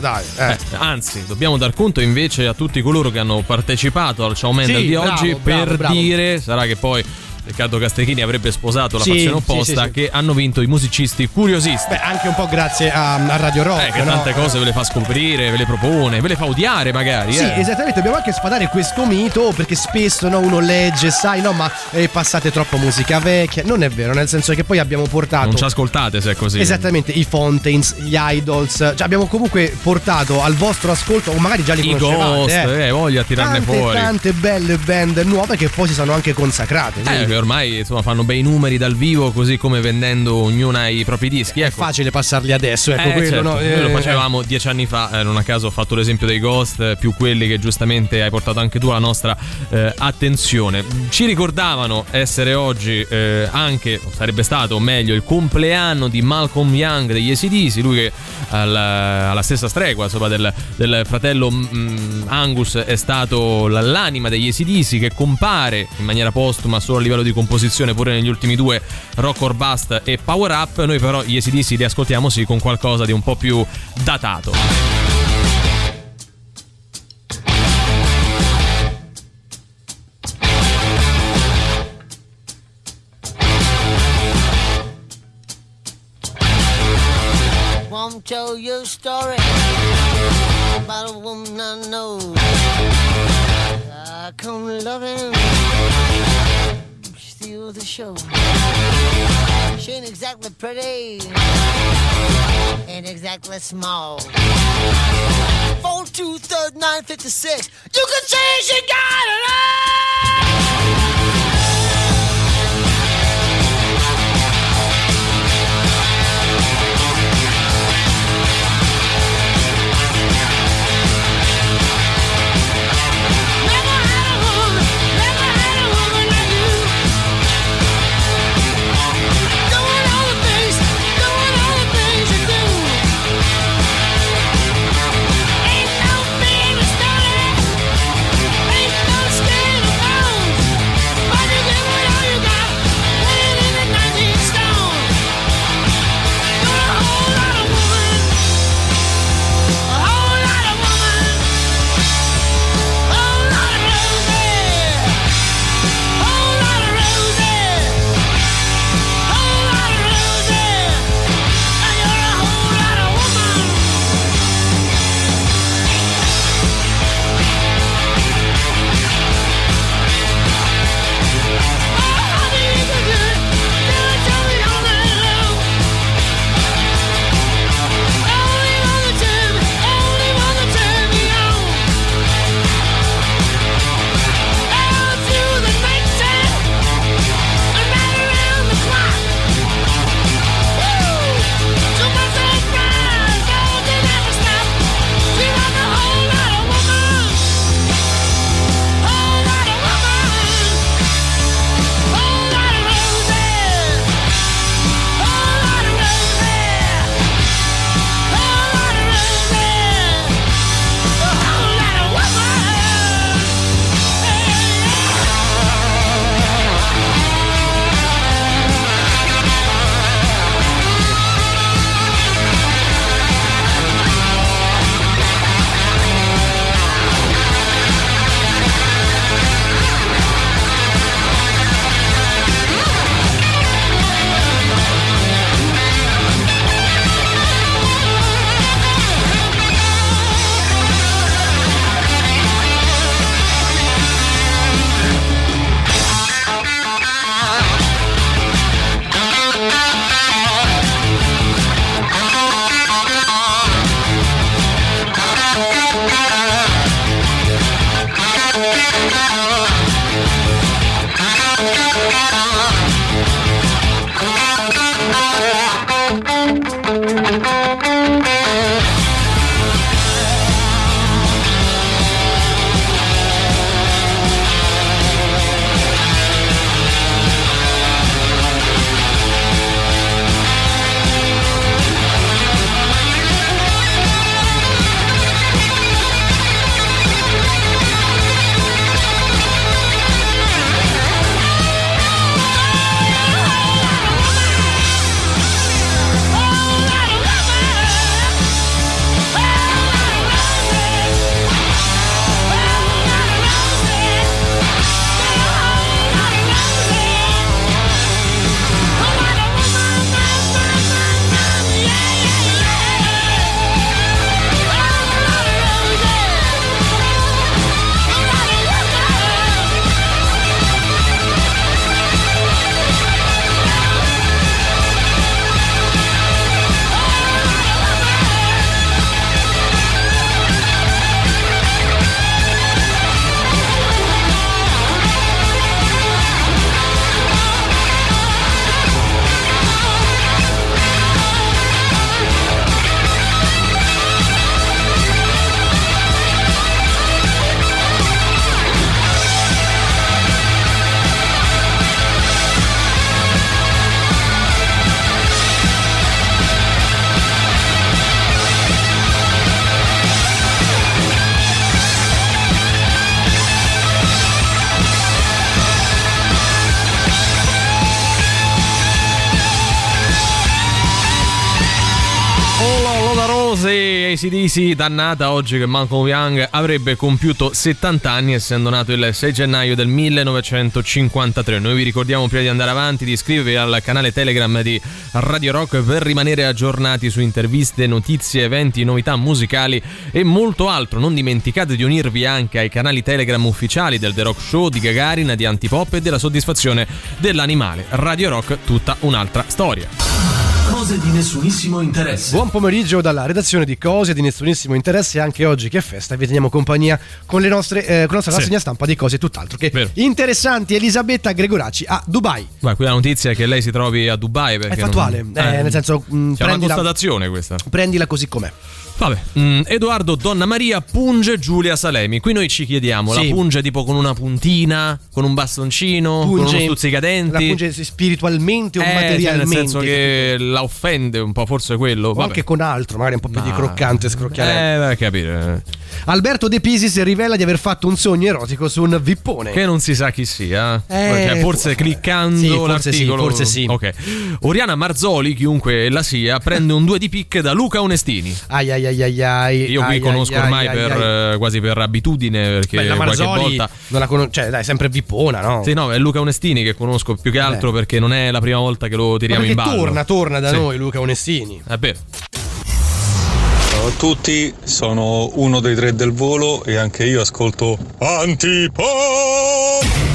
Dai, anzi, dobbiamo dar conto invece a tutti coloro che hanno partecipato al Ciao Mendele di oggi, bravo. Dire, sarà che poi Riccardo Castricchini avrebbe sposato la passione opposta, che hanno vinto i musicisti curiosisti. Beh, anche un po' grazie a Radio Rock, che tante cose ve le fa scoprire, ve le propone, ve le fa odiare magari. Sì, esattamente, dobbiamo anche sfatare questo mito, perché spesso uno legge, ma passate troppa musica vecchia. Non è vero, nel senso che poi abbiamo portato, non ci ascoltate se è così, esattamente, i Fontaines, gli Idols, abbiamo comunque portato al vostro ascolto, o magari già li conoscevate, i Ghost, voglia tirarne fuori tante belle band nuove che poi si sono anche consacrate, che ormai fanno bei numeri dal vivo, così come vendendo ognuna i propri dischi. È facile passarli adesso, quello certo. Noi lo facevamo 10 anni fa, non a caso ho fatto l'esempio dei Ghost, più quelli che giustamente hai portato anche tu alla nostra attenzione. Ci ricordavano essere oggi anche, sarebbe stato o meglio, il compleanno di Malcolm Young degli AC/DC, lui che alla stessa stregua insomma del fratello Angus è stato l'anima degli AC/DC, che compare in maniera postuma solo a livello di composizione pure negli ultimi due Rock or Bust e Power Up. Noi però gli AC/DC li ascoltiamo con qualcosa di un po' più datato. Won't tell you a story about a woman I know. I come loving the show. She ain't exactly pretty, ain't exactly small. 4, 2, 3, 9, 56. You can say she got it all. Never had a woman, never had a woman like you. Ain't no fear of starting, ain't no scared of home. Roses, AC/DC, dannata oggi che Malcolm Young avrebbe compiuto 70 anni essendo nato il 6 gennaio del 1953. Noi vi ricordiamo prima di andare avanti di iscrivervi al canale Telegram di Radio Rock per rimanere aggiornati su interviste, notizie, eventi, novità musicali e molto altro. Non dimenticate di unirvi anche ai canali Telegram ufficiali del The Rock Show, di Gagarina, di Antipop e della Soddisfazione dell'Animale. Radio Rock, tutta un'altra storia. Cose di nessunissimo interesse. Buon pomeriggio dalla redazione di Cose di nessunissimo interesse. Anche oggi che è festa, vi teniamo compagnia con le nostre con la nostra rassegna stampa di cose tutt'altro che interessanti. Elisabetta Gregoracci a Dubai. Ma qui la notizia è che lei si trovi a Dubai perché è fattuale, nel senso c'è una constatazione questa. Prendila così com'è. Vabbè, Edoardo Donnamaria punge Giulia Salemi. Qui noi ci chiediamo, la punge tipo con una puntina, con un bastoncino, punge, con uno stuzzicadenti? La punge spiritualmente o materialmente? Nel senso che la offende un po', forse quello. O vabbè, anche con altro, magari un po' più di croccante, scrocchiare. Vai a capire. Alberto De Pisis rivela di aver fatto un sogno erotico su un vippone che non si sa chi sia, perché forse cliccando l'articolo. Forse sì. Ok. Oriana Marzoli, chiunque la sia, prende un 2 di picche da Luca Onestini. Io qui conosco ormai quasi per abitudine, perché la Marzoli qualche volta non la cioè dai, sempre vippona, no? Sì, no, è Luca Onestini che conosco più che altro perché non è la prima volta che lo tiriamo in ballo. Torna da noi Luca Onestini. È vero. Ciao a tutti, sono uno dei tre del volo e anche io ascolto Antipop.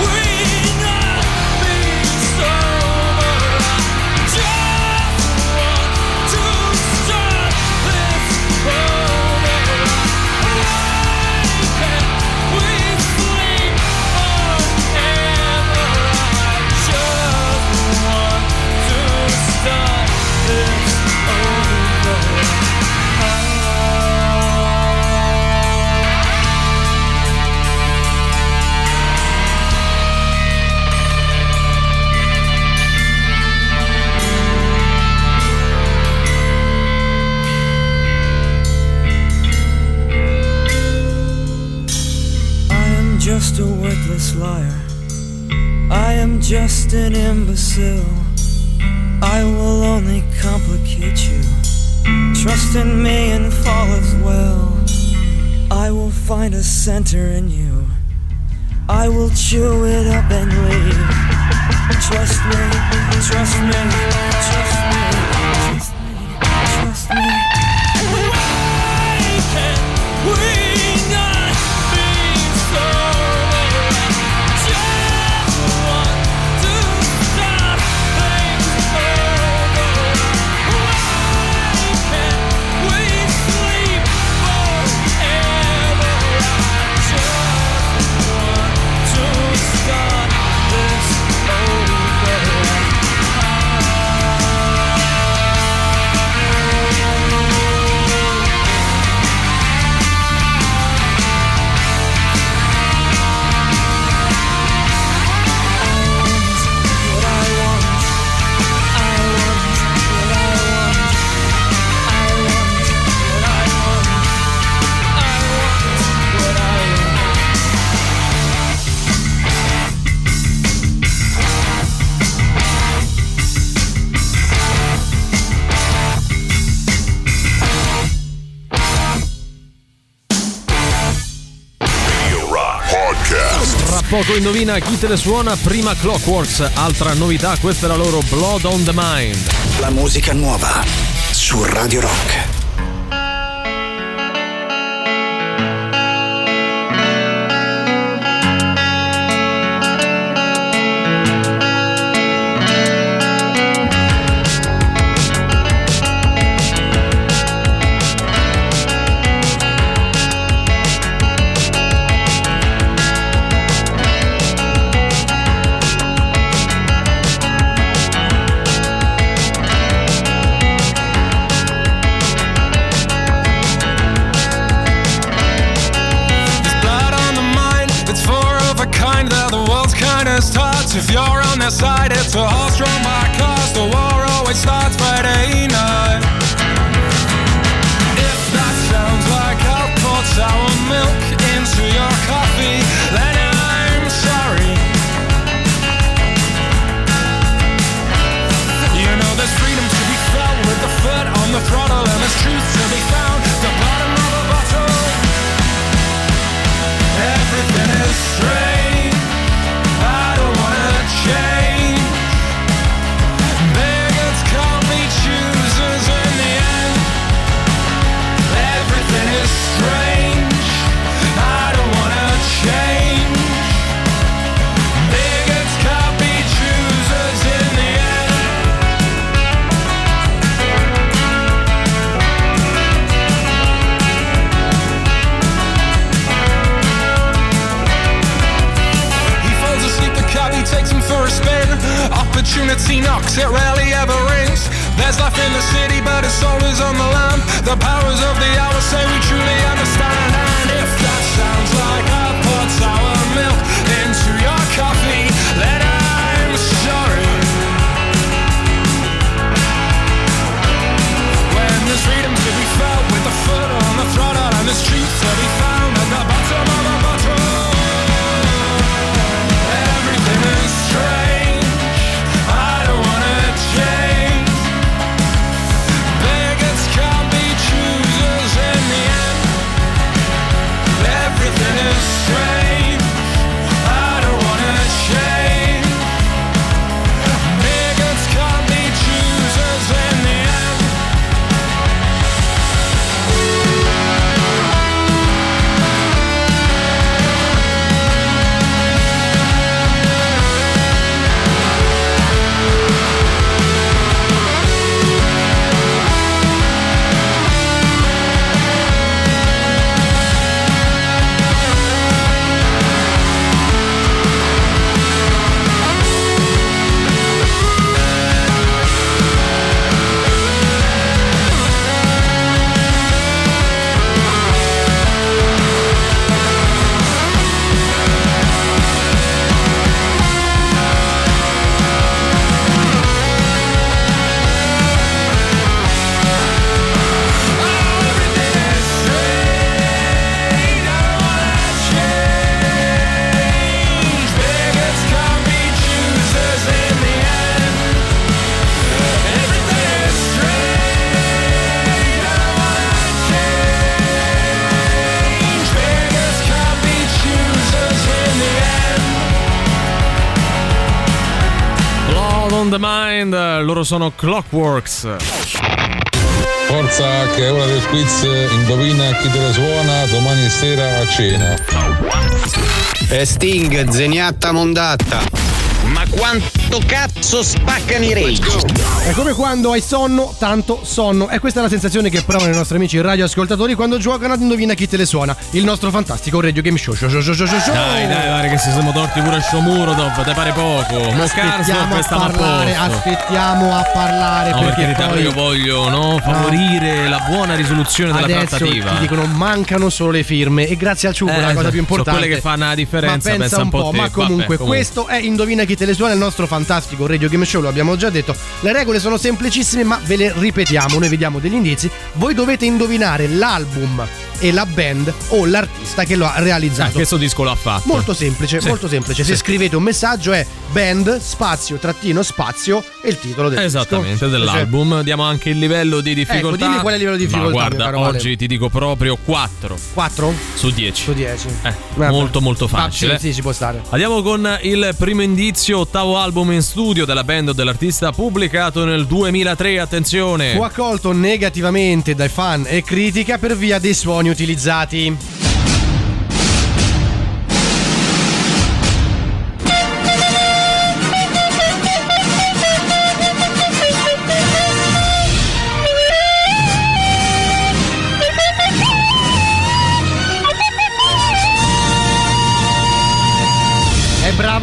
We're worthless liar. I am just an imbecile. I will only complicate you. Trust in me and fall as well. I will find a center in you. I will chew it up and leave. Trust me, trust me, trust me, trust me, trust me. Why can't we not be so different? Just want to stop things over. Why can't we sleep forever? I just want to stop this. Poco indovina chi te le suona, prima Clockworks, altra novità, questa è la loro Blood on the Mind. La musica nuova su Radio Rock. If you're on their side, it's a horse drawn by cars. The war always starts Friday night. If that sounds like I'll pour sour milk into your coffee, then I'm sorry. You know there's freedom to be felt with the foot on the throttle, and there's truth to be found at the bottom of a bottle. Everything is strange. I don't wanna change. Beggars call me choosers in the end. Everything is strange. I don't wanna change. Beggars call me choosers in the end. Takes him for a spin. Opportunity knocks, it rarely ever rings. There's life in the city, but it's always on the line. The powers of the hour say we truly understand. And if that sounds like I put sour milk into your coffee, then I'm sorry. When there's freedom to be felt with the foot on the throttle, and there's truth to be found at the bottom of a bottle. Strange, I don't wanna change. Beggars can't be choosers in the end. Everything is strange. on the mind, loro sono Clockworks. Forza, che è ora del quiz, indovina chi te la suona domani sera a cena. Sting, Zeniatta Mondatta. Ma quanto cazzo spaccano i Rage? È come quando hai sonno, tanto sonno. E questa è la sensazione che provano i nostri amici radioascoltatori quando giocano ad Indovina chi te le suona, il nostro fantastico radio game show. Dai, pare che si siamo torti pure a Shomurodov, te pare poco. Aspettiamo a parlare. No, perché poi... io voglio favorire la buona risoluzione della trattativa. Ti dicono mancano solo le firme. E grazie al ciucco, la cosa più importante. Sono quelle che fanno la differenza. Ma pensa un po'. Ma comunque, questo è Indovina chi te le suona, il nostro fantastico radio game show, lo abbiamo già detto. Le regole sono semplicissime, ma ve le ripetiamo. Noi vediamo degli indizi, voi dovete indovinare l'album e la band o l'artista che lo ha realizzato. Questo disco l'ha fatto. Molto semplice. Se scrivete un messaggio è band, spazio, trattino, spazio e il titolo del disco. Dell'album. Diamo anche il livello di difficoltà. Ecco, dimmi qual è il livello di difficoltà. Ma guarda, oggi ti dico proprio 4. 4? Su 10. Molto facile. Sì, ci può stare. Andiamo con il primo indizio, ottavo album in studio della band o dell'artista pubblicato nel 2003, attenzione. Fu accolto negativamente dai fan e critica per via dei suoni utilizzati.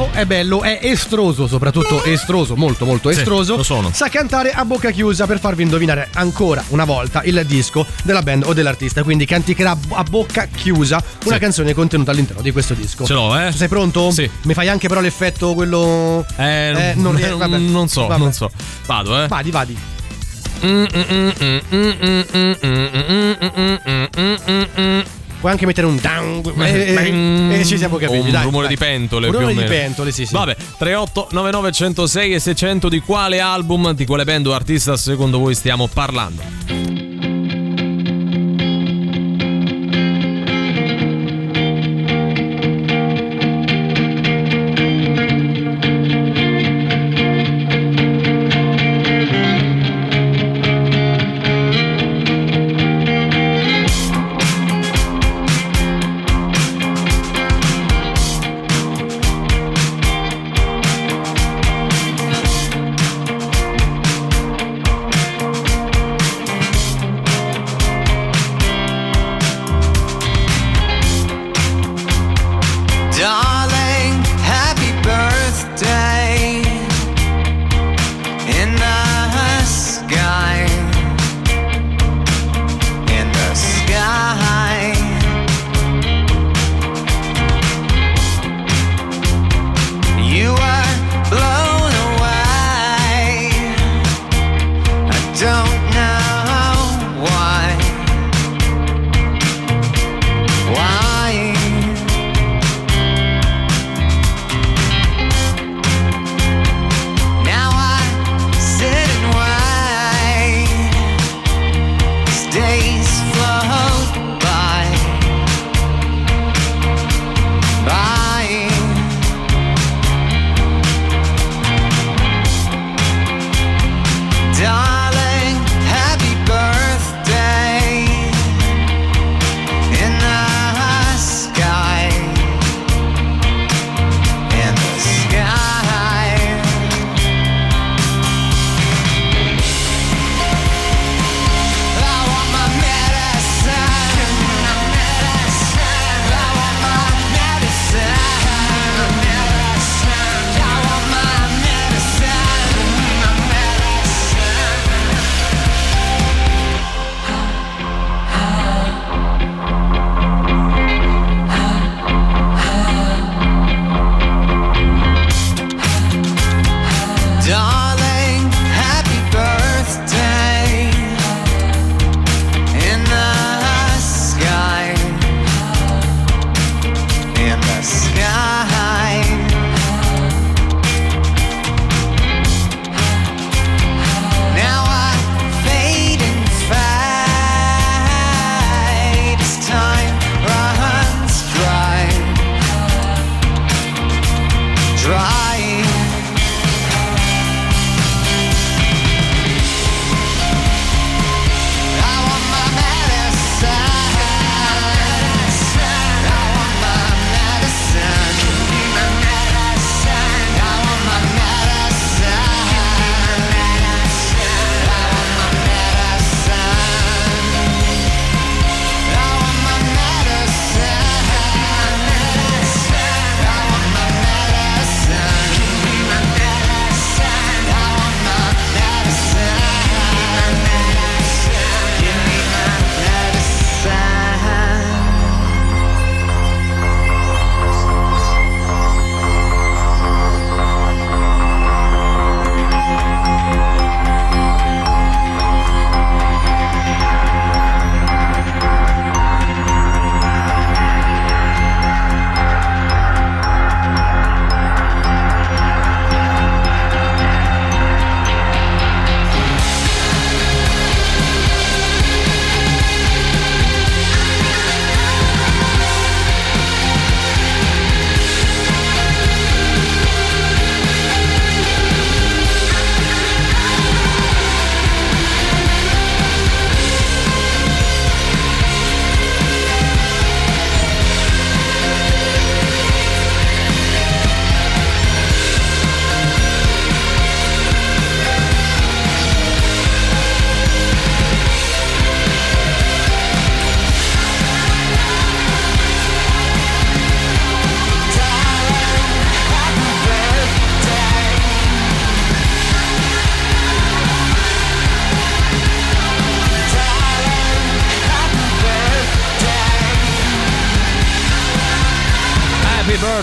È bello, è estroso, soprattutto estroso, molto estroso. Sì, lo sono. Sa cantare a bocca chiusa per farvi indovinare ancora una volta il disco della band o dell'artista. Quindi canticherà a bocca chiusa una canzone contenuta all'interno di questo disco. Ce l'ho, eh? Sei pronto? Sì. Mi fai anche però l'effetto quello. Non so. Vado, eh? Vadi. Puoi anche mettere un down e ci siamo capiti. Rumore di pentole. Sì. Vabbè, 38 99 106 e 600, di quale album, di quale band o artista secondo voi stiamo parlando?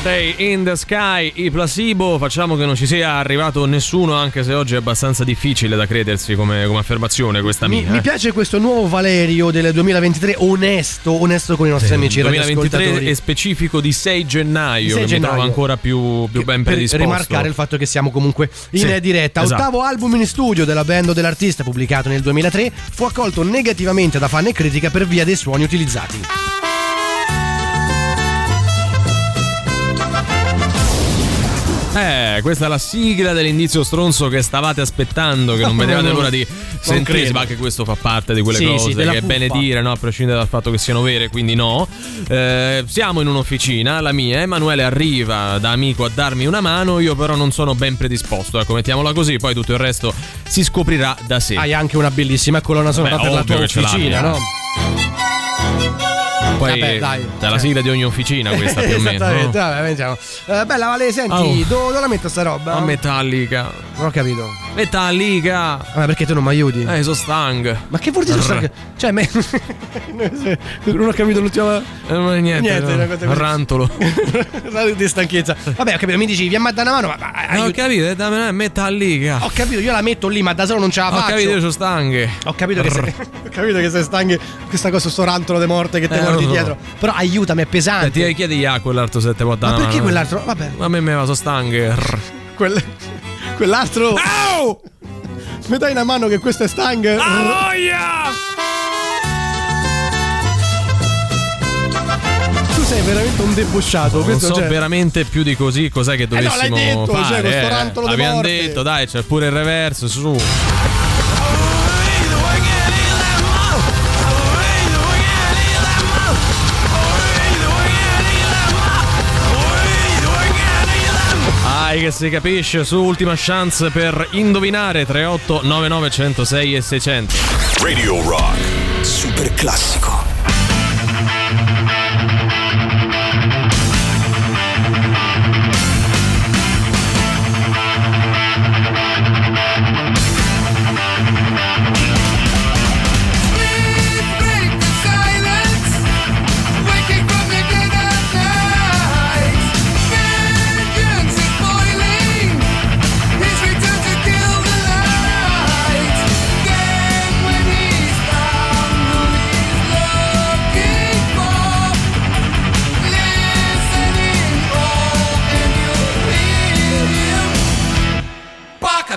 Birthday in the Sky, i Placebo. Facciamo che non ci sia arrivato nessuno, anche se oggi è abbastanza difficile da credersi come affermazione questa mia. Mi piace questo nuovo Valerio del 2023, onesto con i nostri amici 2023 è specifico di 6 gennaio, che mi trova ancora più ben predisposto. Per rimarcare il fatto che siamo comunque in diretta. Esatto. Ottavo album in studio della band o dell'artista, pubblicato nel 2003, fu accolto negativamente da fan e critica per via dei suoni utilizzati. Questa è la sigla dell'indizio stronzo che stavate aspettando, che non vedevate l'ora di sentire, ma anche questo fa parte di quelle cose che è bene dire, no? A prescindere dal fatto che siano vere, quindi no. Siamo in un'officina, la mia. Emanuele arriva da amico a darmi una mano, io però non sono ben predisposto, ecco, mettiamola così, poi tutto il resto si scoprirà da sé. Hai anche una bellissima colonna sonora per la tua officina, no? Poi è la sigla di ogni officina questa, più o meno, no? Bella Vale, senti, dove la metto sta roba? A Metallica. Non ho capito. Metallica. Ma perché tu non mi aiuti? So Stang. Ma che vuol dire Stang? Cioè non ho capito l'ultima. Niente, no. Rantolo di stanchezza. Vabbè, ho capito, mi dici, vi ammazza una mano, ma non ho capito, dammi Metallica. Ho capito, io la metto lì, ma da solo non ce la faccio. Ho capito, io sono Stang. Ho capito che sei Stang. Questa cosa, sto rantolo di morte che te mordi dietro. Però aiutami, è pesante. Ti chiedi a quell'altro 7 volte. Ma perché quell'altro? Vabbè. Ma a me va so Stanger. Quell'altro. Au! Mi dai una mano che questo è Stanger. Ah, oh, yeah! Tu sei veramente un debosciato. Non so veramente più di così cos'è che dovessimo fare. No, l'hai detto, fare, questo rantolo di morte. Abbiamo detto, dai, c'è pure il reverso, su. Che si capisce, su, ultima chance per indovinare. 38 99 106 e 600. Radio Rock Super Classico.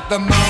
The moment.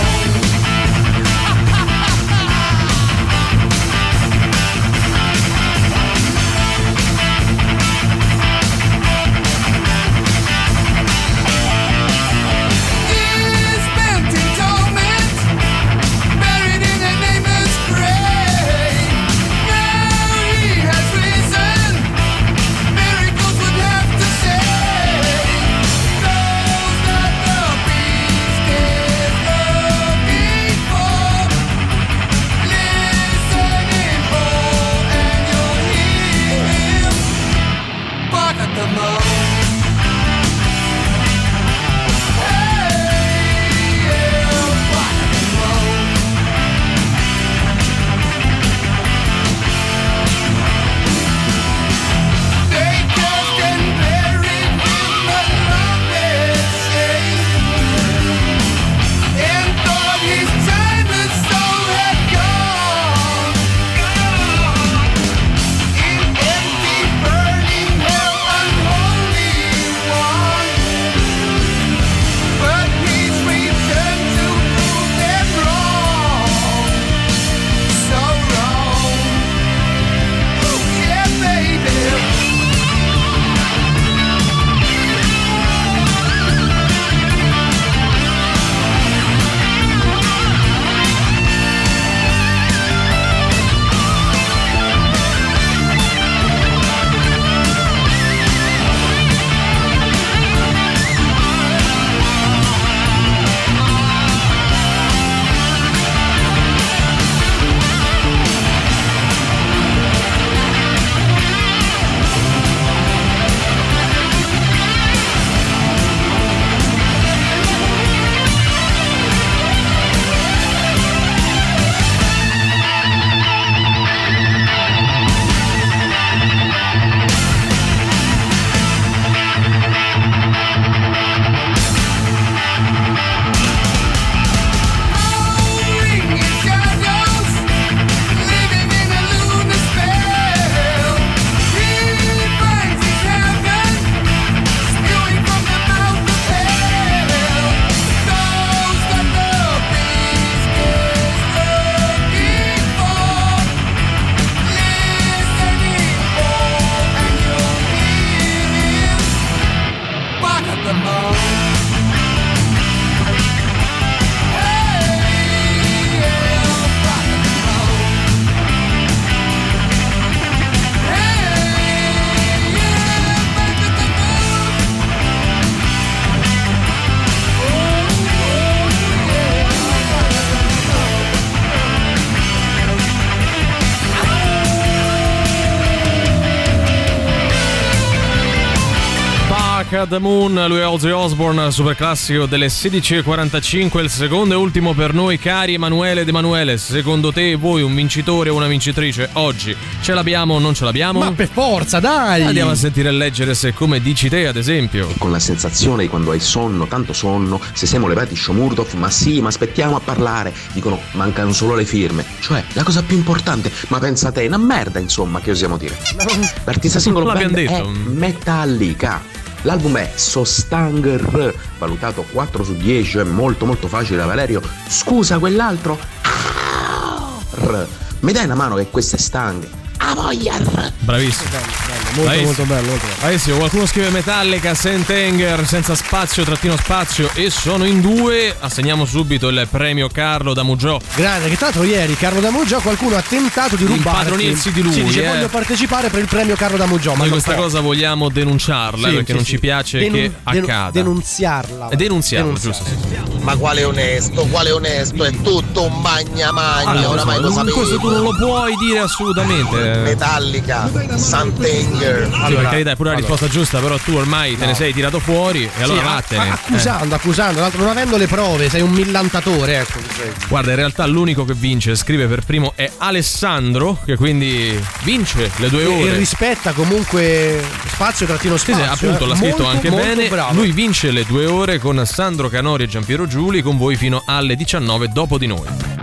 the moon. The Moon, lui è Ozzy Osbourne, super classico delle 16.45. Il secondo e ultimo per noi, cari Emanuele ed Emanuele. Secondo te, voi un vincitore o una vincitrice oggi ce l'abbiamo o non ce l'abbiamo? Ma per forza, dai! Andiamo a sentire e leggere se, come dici te, ad esempio. Con la sensazione di quando hai sonno, tanto sonno, se siamo levati Shomurdov, ma sì, ma aspettiamo a parlare. Dicono, mancano solo le firme. Cioè, la cosa più importante, ma pensa te, una merda, insomma, che osiamo dire. L'artista singolo è Metallica. L'album è St. Anger, valutato 4 su 10, è molto molto facile da Valerio. Scusa, quell'altro? Mi dai una mano che questo è St. Anger? A voglia! Bravissimo. Molto bello. Bravissimo, qualcuno scrive Metallica, St. Anger, senza spazio, trattino spazio, e sono in due. Assegniamo subito il premio Carlo da Muggio. Grande, che tanto ieri Carlo da Muggio, qualcuno ha tentato di impadronirsi di lui. Sì, dice voglio partecipare per il premio Carlo da Muggio. Ma noi questa cosa vogliamo denunciarla, perché non ci piace che accada. Denunziarla, giusto. Sì. Ma quale onesto, è tutto un magna. Allora, oramai lo sapete. Questo tu non lo puoi dire assolutamente. Metallica, St. Anger. Allora, per carità, è pure la risposta giusta, però tu ormai te ne sei tirato fuori e allora vattene. Accusando, l'altro non avendo le prove, sei un millantatore, ecco. Guarda, in realtà l'unico che vince, scrive per primo, è Alessandro, che quindi vince le 2 ore. E rispetta comunque spazio. Sì, appunto, l'ha scritto molto, anche molto bene. Bravo. Lui vince le 2 ore con Sandro Canori e Giampiero Giuli, con voi fino alle 19 dopo di noi.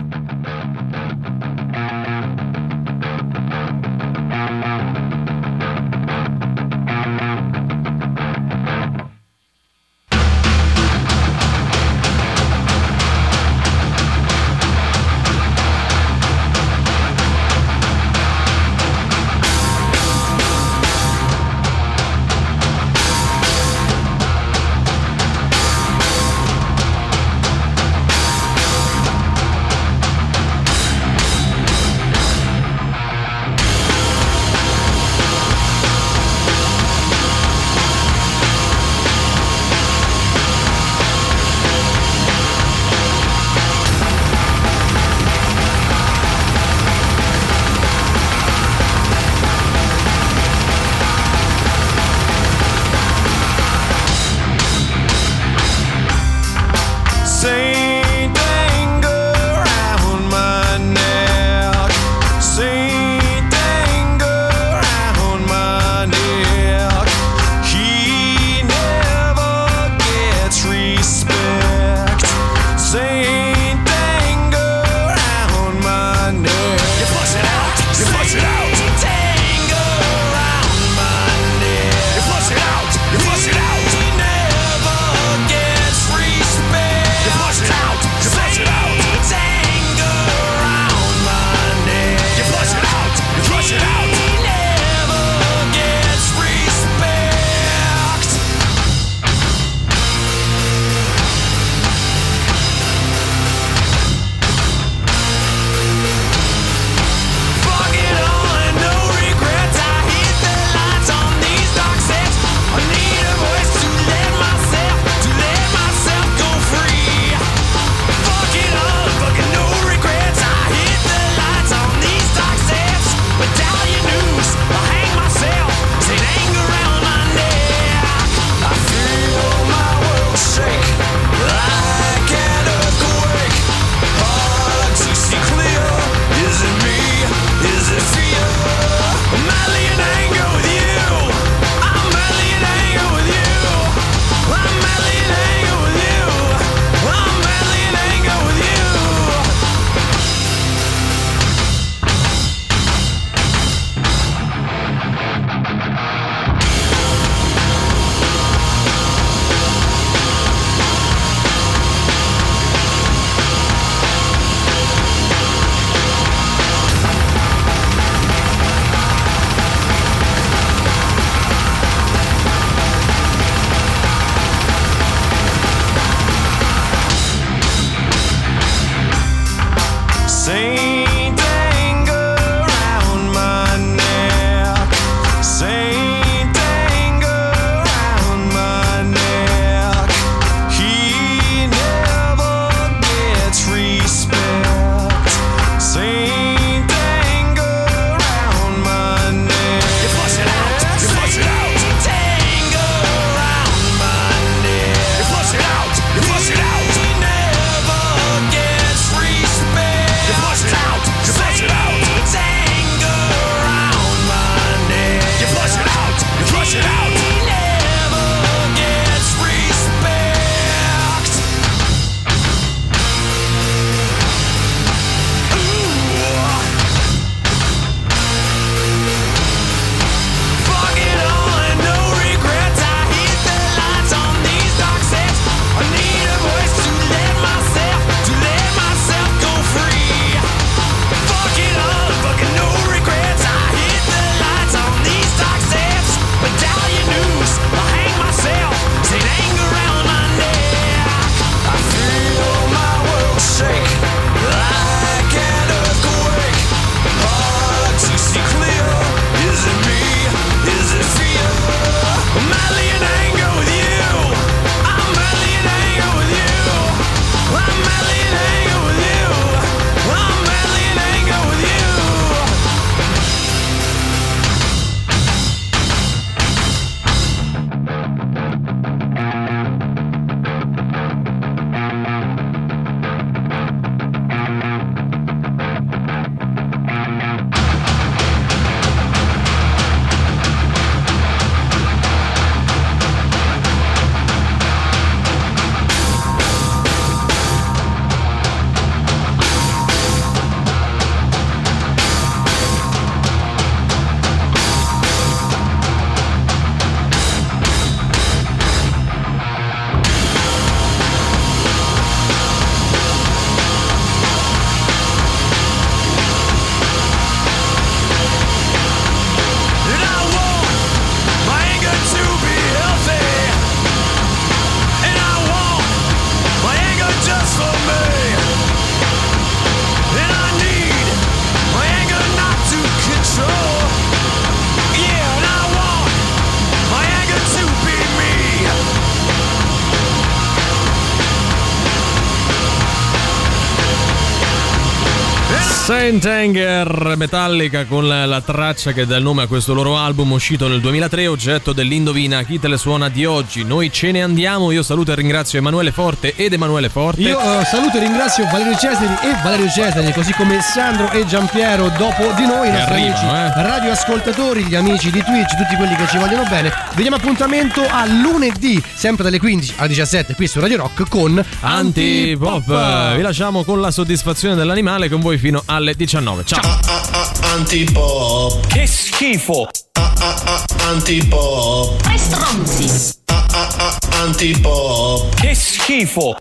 St. Anger, Metallica, con la traccia che dà il nome a questo loro album uscito nel 2003, oggetto dell'indovina chi te le suona di oggi. Noi ce ne andiamo, io saluto e ringrazio Emanuele Forte ed Emanuele Forte. Io saluto e ringrazio Valerio Cesari, così come Sandro e Giampiero dopo di noi, i nostri amici radioascoltatori, gli amici di Twitch, tutti quelli che ci vogliono bene. Vediamo appuntamento a lunedì, sempre dalle 15 alle 17 qui su Radio Rock con Antipop. Vi lasciamo con la soddisfazione dell'animale, con voi fino alle 19. Ciao. Antipop. Che schifo. Antipop. Che stronzi. Antipop. Che schifo.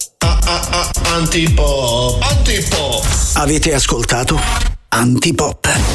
Antipop. Avete ascoltato Antipop.